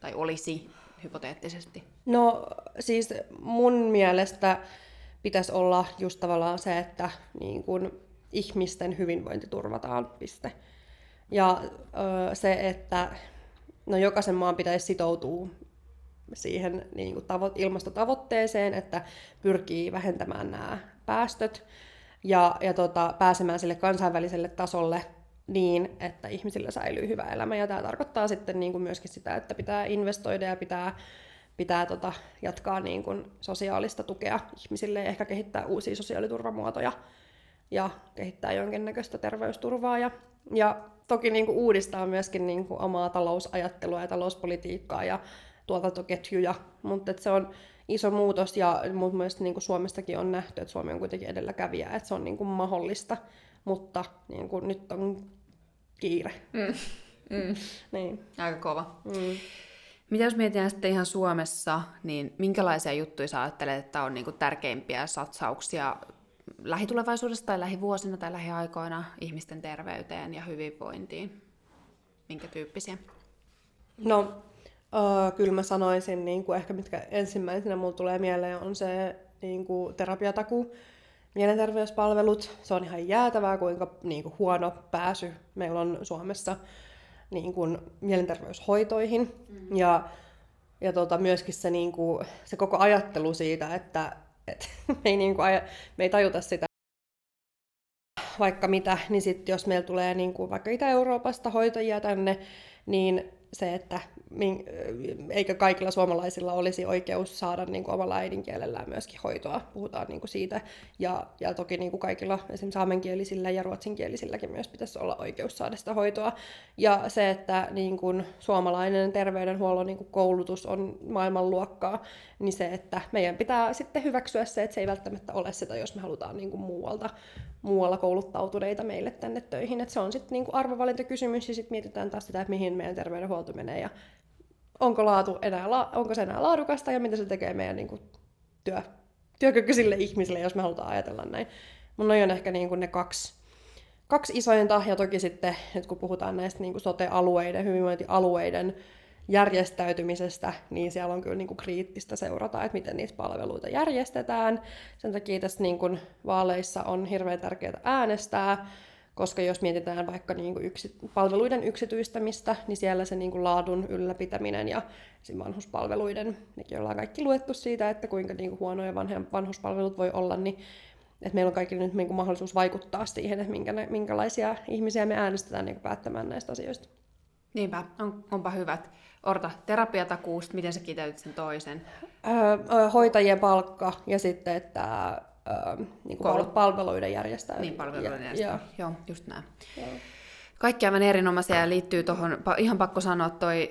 Tai olisi hypoteettisesti? No siis mun mielestä pitäisi olla just tavallaan se, että niin kuin, ihmisten hyvinvointi turvataan, piste. Ja öö, se, että no, jokaisen maan pitäisi sitoutua siihen niin kuin tavo- ilmastotavoitteeseen, että pyrkii vähentämään nämä päästöt ja, ja tota, pääsemään sille kansainväliselle tasolle niin, että ihmisillä säilyy hyvä elämä. Ja tämä tarkoittaa sitten niin kuin myöskin sitä, että pitää investoida ja pitää, pitää tota, jatkaa niin kuin sosiaalista tukea ihmisille ja ehkä kehittää uusia sosiaaliturvamuotoja ja kehittää jonkinnäköistä terveysturvaa. Ja, ja toki niin kuin uudistaa myöskin niin kuin omaa talousajattelua ja talouspolitiikkaa ja tuotantoketjuja, mutta se on iso muutos, ja mun mielestä niin kuin Suomestakin on nähty, että Suomi on kuitenkin edelläkävijä, että se on niin kuin mahdollista, mutta niin kuin nyt on kiire. Mm. Mm. Niin. Aika kova. Mm. Mitä jos mietitään sitten ihan Suomessa, niin minkälaisia juttuja sä ajattelet, että on niin kuin tärkeimpiä satsauksia lähitulevaisuudessa tai lähivuosina tai lähiaikoina ihmisten terveyteen ja hyvinvointiin? Minkä tyyppisiä? No... Öö, kyllä mä sanoisin, niin kuin ehkä mitkä ensimmäisenä mulle tulee mieleen, on se niin kuin terapiatakuu, mielenterveyspalvelut. Se on ihan jäätävää, kuinka niin kuin huono pääsy meillä on Suomessa niin kuin mielenterveyshoitoihin. Mm-hmm. Ja, ja tota, myöskin se, niin kuin, se koko ajattelu siitä, että et, me, ei, niin kuin, me ei tajuta sitä vaikka mitä, niin sitten jos meillä tulee niin kuin, vaikka Itä-Euroopasta hoitajia tänne, niin se, että eikö kaikilla suomalaisilla olisi oikeus saada niin kuin omalla äidinkielellään myöskin hoitoa, puhutaan niin kuin siitä. Ja, ja toki niin kuin kaikilla esimerkiksi saamenkielisillä ja ruotsinkielisilläkin myös pitäisi olla oikeus saada sitä hoitoa. Ja se, että niin kuin suomalainen terveydenhuollon niin kuin koulutus on maailmanluokkaa, niin se, että meidän pitää sitten hyväksyä se, että se ei välttämättä ole sitä, jos me halutaan niin kuin muualta muualla kouluttautuneita meille tänne töihin. Et se on sitten niinku arvovalintakysymys, ja sitten mietitään taas sitä, että mihin meidän terveydenhuolto menee, ja onko, laatu enää, onko se enää laadukasta, ja mitä se tekee meidän niinku työ, työkykyisille ihmisille, jos me halutaan ajatella näin. Mun on ehkä niinku ne kaksi, kaksi isointa, ja toki sitten, nyt kun puhutaan näistä niinku sote-alueiden, hyvinvointialueiden järjestäytymisestä, niin siellä on kyllä niin kuin kriittistä seurata, että miten niitä palveluita järjestetään. Sen takia tässä niin kuin vaaleissa on hirveän tärkeää äänestää, koska jos mietitään vaikka niin kuin yksi, palveluiden yksityistämistä, niin siellä se niin kuin laadun ylläpitäminen ja vanhuspalveluiden, nekin ollaan kaikki luettu siitä, että kuinka niin kuin huonoja vanhuspalvelut voi olla, niin että meillä on kaikilla nyt niin kuin mahdollisuus vaikuttaa siihen, että minkä, minkälaisia ihmisiä me äänestetään niin kuin päättämään näistä asioista. Niinpä, on, onpa hyvät. Orta, terapiatakuusta, miten sä kiteytit sen toisen? Öö, hoitajien palkka ja sitten että, öö, niin Koulu... palveluiden järjestäminen. Niin, palveluiden järjestäminen. Joo, just näin. Joo. Kaikki aivan erinomaisia ja liittyy tuohon, ihan pakko sanoa toi,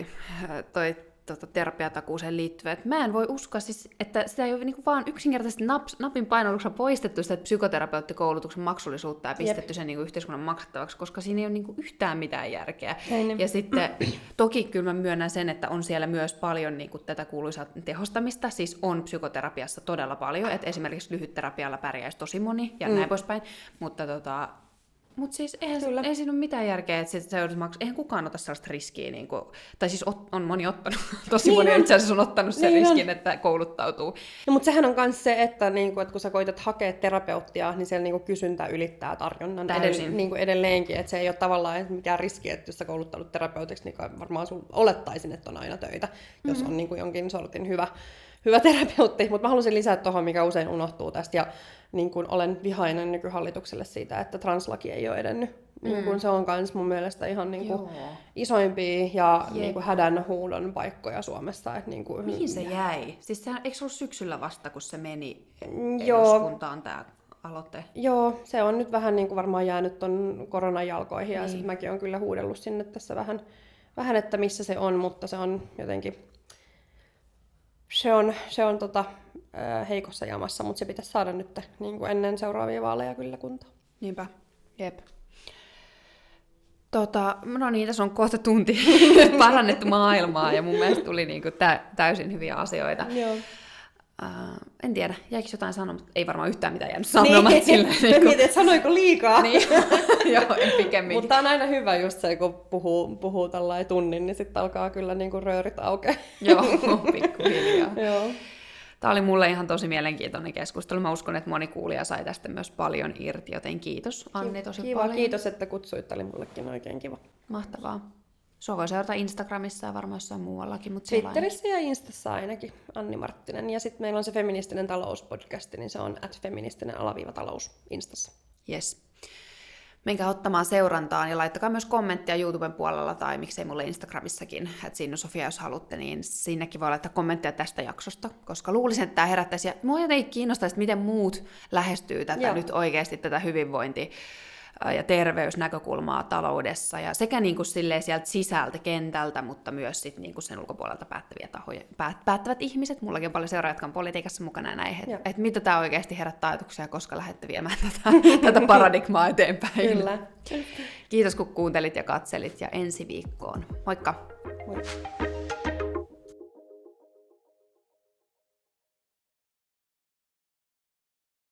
toi tota, terapiatakuuseen liittyen, että mä en voi uskoa, siis, että sitä ei ole niin vaan yksinkertaisesti naps, napin painalluksella poistettu sitä psykoterapeuttikoulutuksen maksullisuutta ja pistetty Jep. sen niin kuin yhteiskunnan maksettavaksi, koska siinä ei ole niin kuin yhtään mitään järkeä. Näin. Ja sitten toki kyllä mä myönnän sen, että on siellä myös paljon niin kuin tätä kuuluisaa tehostamista, siis on psykoterapiassa todella paljon, että esimerkiksi lyhytterapialla pärjäisi tosi moni ja mm. näin poispäin, mutta tota... Mutta siis eihän, ei siinä ole mitään järkeä, että se joudut maksaa. Eihän kukaan ota sellaista riskiä. Niin kuin, tai siis ot, on moni ottanut. Tosi niin moni on. Itse asiassa on ottanut sen niin riskin, on. Että kouluttautuu. No, mutta sehän on myös se, että, niinku, että kun sä koitat hakea terapeuttia, niin siellä niinku, kysyntä ylittää tarjonnan edelleen, niinku, edelleenkin. Että se ei ole tavallaan mikään riski, että jos sä kouluttaudut terapeutiksi, niin varmaan sun olettaisin, että on aina töitä, mm-hmm. jos on niinku, jonkin sortin hyvä. Hyvä terapeutti, mutta mä halusin lisää tuohon, mikä usein unohtuu tästä, ja niin kun olen vihainen nykyhallitukselle siitä, että translaki ei ole edennyt. Mm. Niin kun se on kans mun mielestä ihan niin kun isoimpia ja niin kun hädänhuudon paikkoja Suomessa. Että niin kun... Mihin se jäi? Siis sehän, eikö se ollut syksyllä vasta, kun se meni eduskuntaan tämä aloite? Joo, se on nyt vähän niin kun varmaan jäänyt ton koronan jalkoihin, niin. Ja sit mäkin olen kyllä huudellut sinne tässä vähän, vähän, että missä se on, mutta se on jotenkin... Se on, se on tota, heikossa jamassa, mutta se pitäisi saada nyt niin kuin ennen seuraavia vaaleja kyllä kuntoon. Niinpä, jep. Tota, no niin, tässä on kohta tunti parannettu maailmaa ja mun mielestä tuli niin kuin tä- täysin hyviä asioita. Joo. Uh, en tiedä, jäikö jotain sanomatta? Ei varmaan yhtään mitään jäänyt sanomatta. Niin, sillä, niin kun... mietin, sanoiko liikaa? Niin. Joo, en pikemmin. Mutta on aina hyvä just se, kun puhuu, puhuu tällainen tunnin, niin sitten alkaa kyllä niin kuin röörit aukeaa. Joo, pikkuhiljaa. Joo. Tämä oli mulle ihan tosi mielenkiintoinen keskustelu. Mä uskon, että moni kuulija sai tästä myös paljon irti, joten kiitos Anni tosi kiva, paljon. Kiitos, että kutsuit. Tämä oli mullekin oikein kiva. Mahtavaa. Sua voi seurata Instagramissa ja varmaan jossain muuallakin. Mutta Twitterissä ja Instassa ainakin, Anni Marttinen. Ja sitten meillä on se Feministinen talouspodcasti, niin se on at feministinen alaviiva talous Instassa. Yes. Menkää ottamaan seurantaan ja laittakaa myös kommenttia YouTuben puolella tai miksei mulle Instagramissakin. Että Sinnu Sofia, jos haluatte, niin sinnekin voi laittaa kommenttia tästä jaksosta, koska luulisin, että tämä herättäisi. Ja mua jotenkin kiinnostaisi, miten muut lähestyy tätä Joo. nyt oikeasti tätä hyvinvointia ja terveysnäkökulmaa taloudessa, ja sekä niin kuin sieltä sisältä kentältä, mutta myös sit niin kuin sen ulkopuolelta päättäviä tahoja, päät, päättävät ihmiset. Mullakin on paljon seuraa, jotka on politiikassa mukana näin, että et mitä tämä oikeasti herättää ajatuksia, koska lähdette viemään tätä, tätä paradigmaa eteenpäin. Kyllä. Kiitos kun kuuntelit ja katselit, ja ensi viikkoon. Moikka! Moi.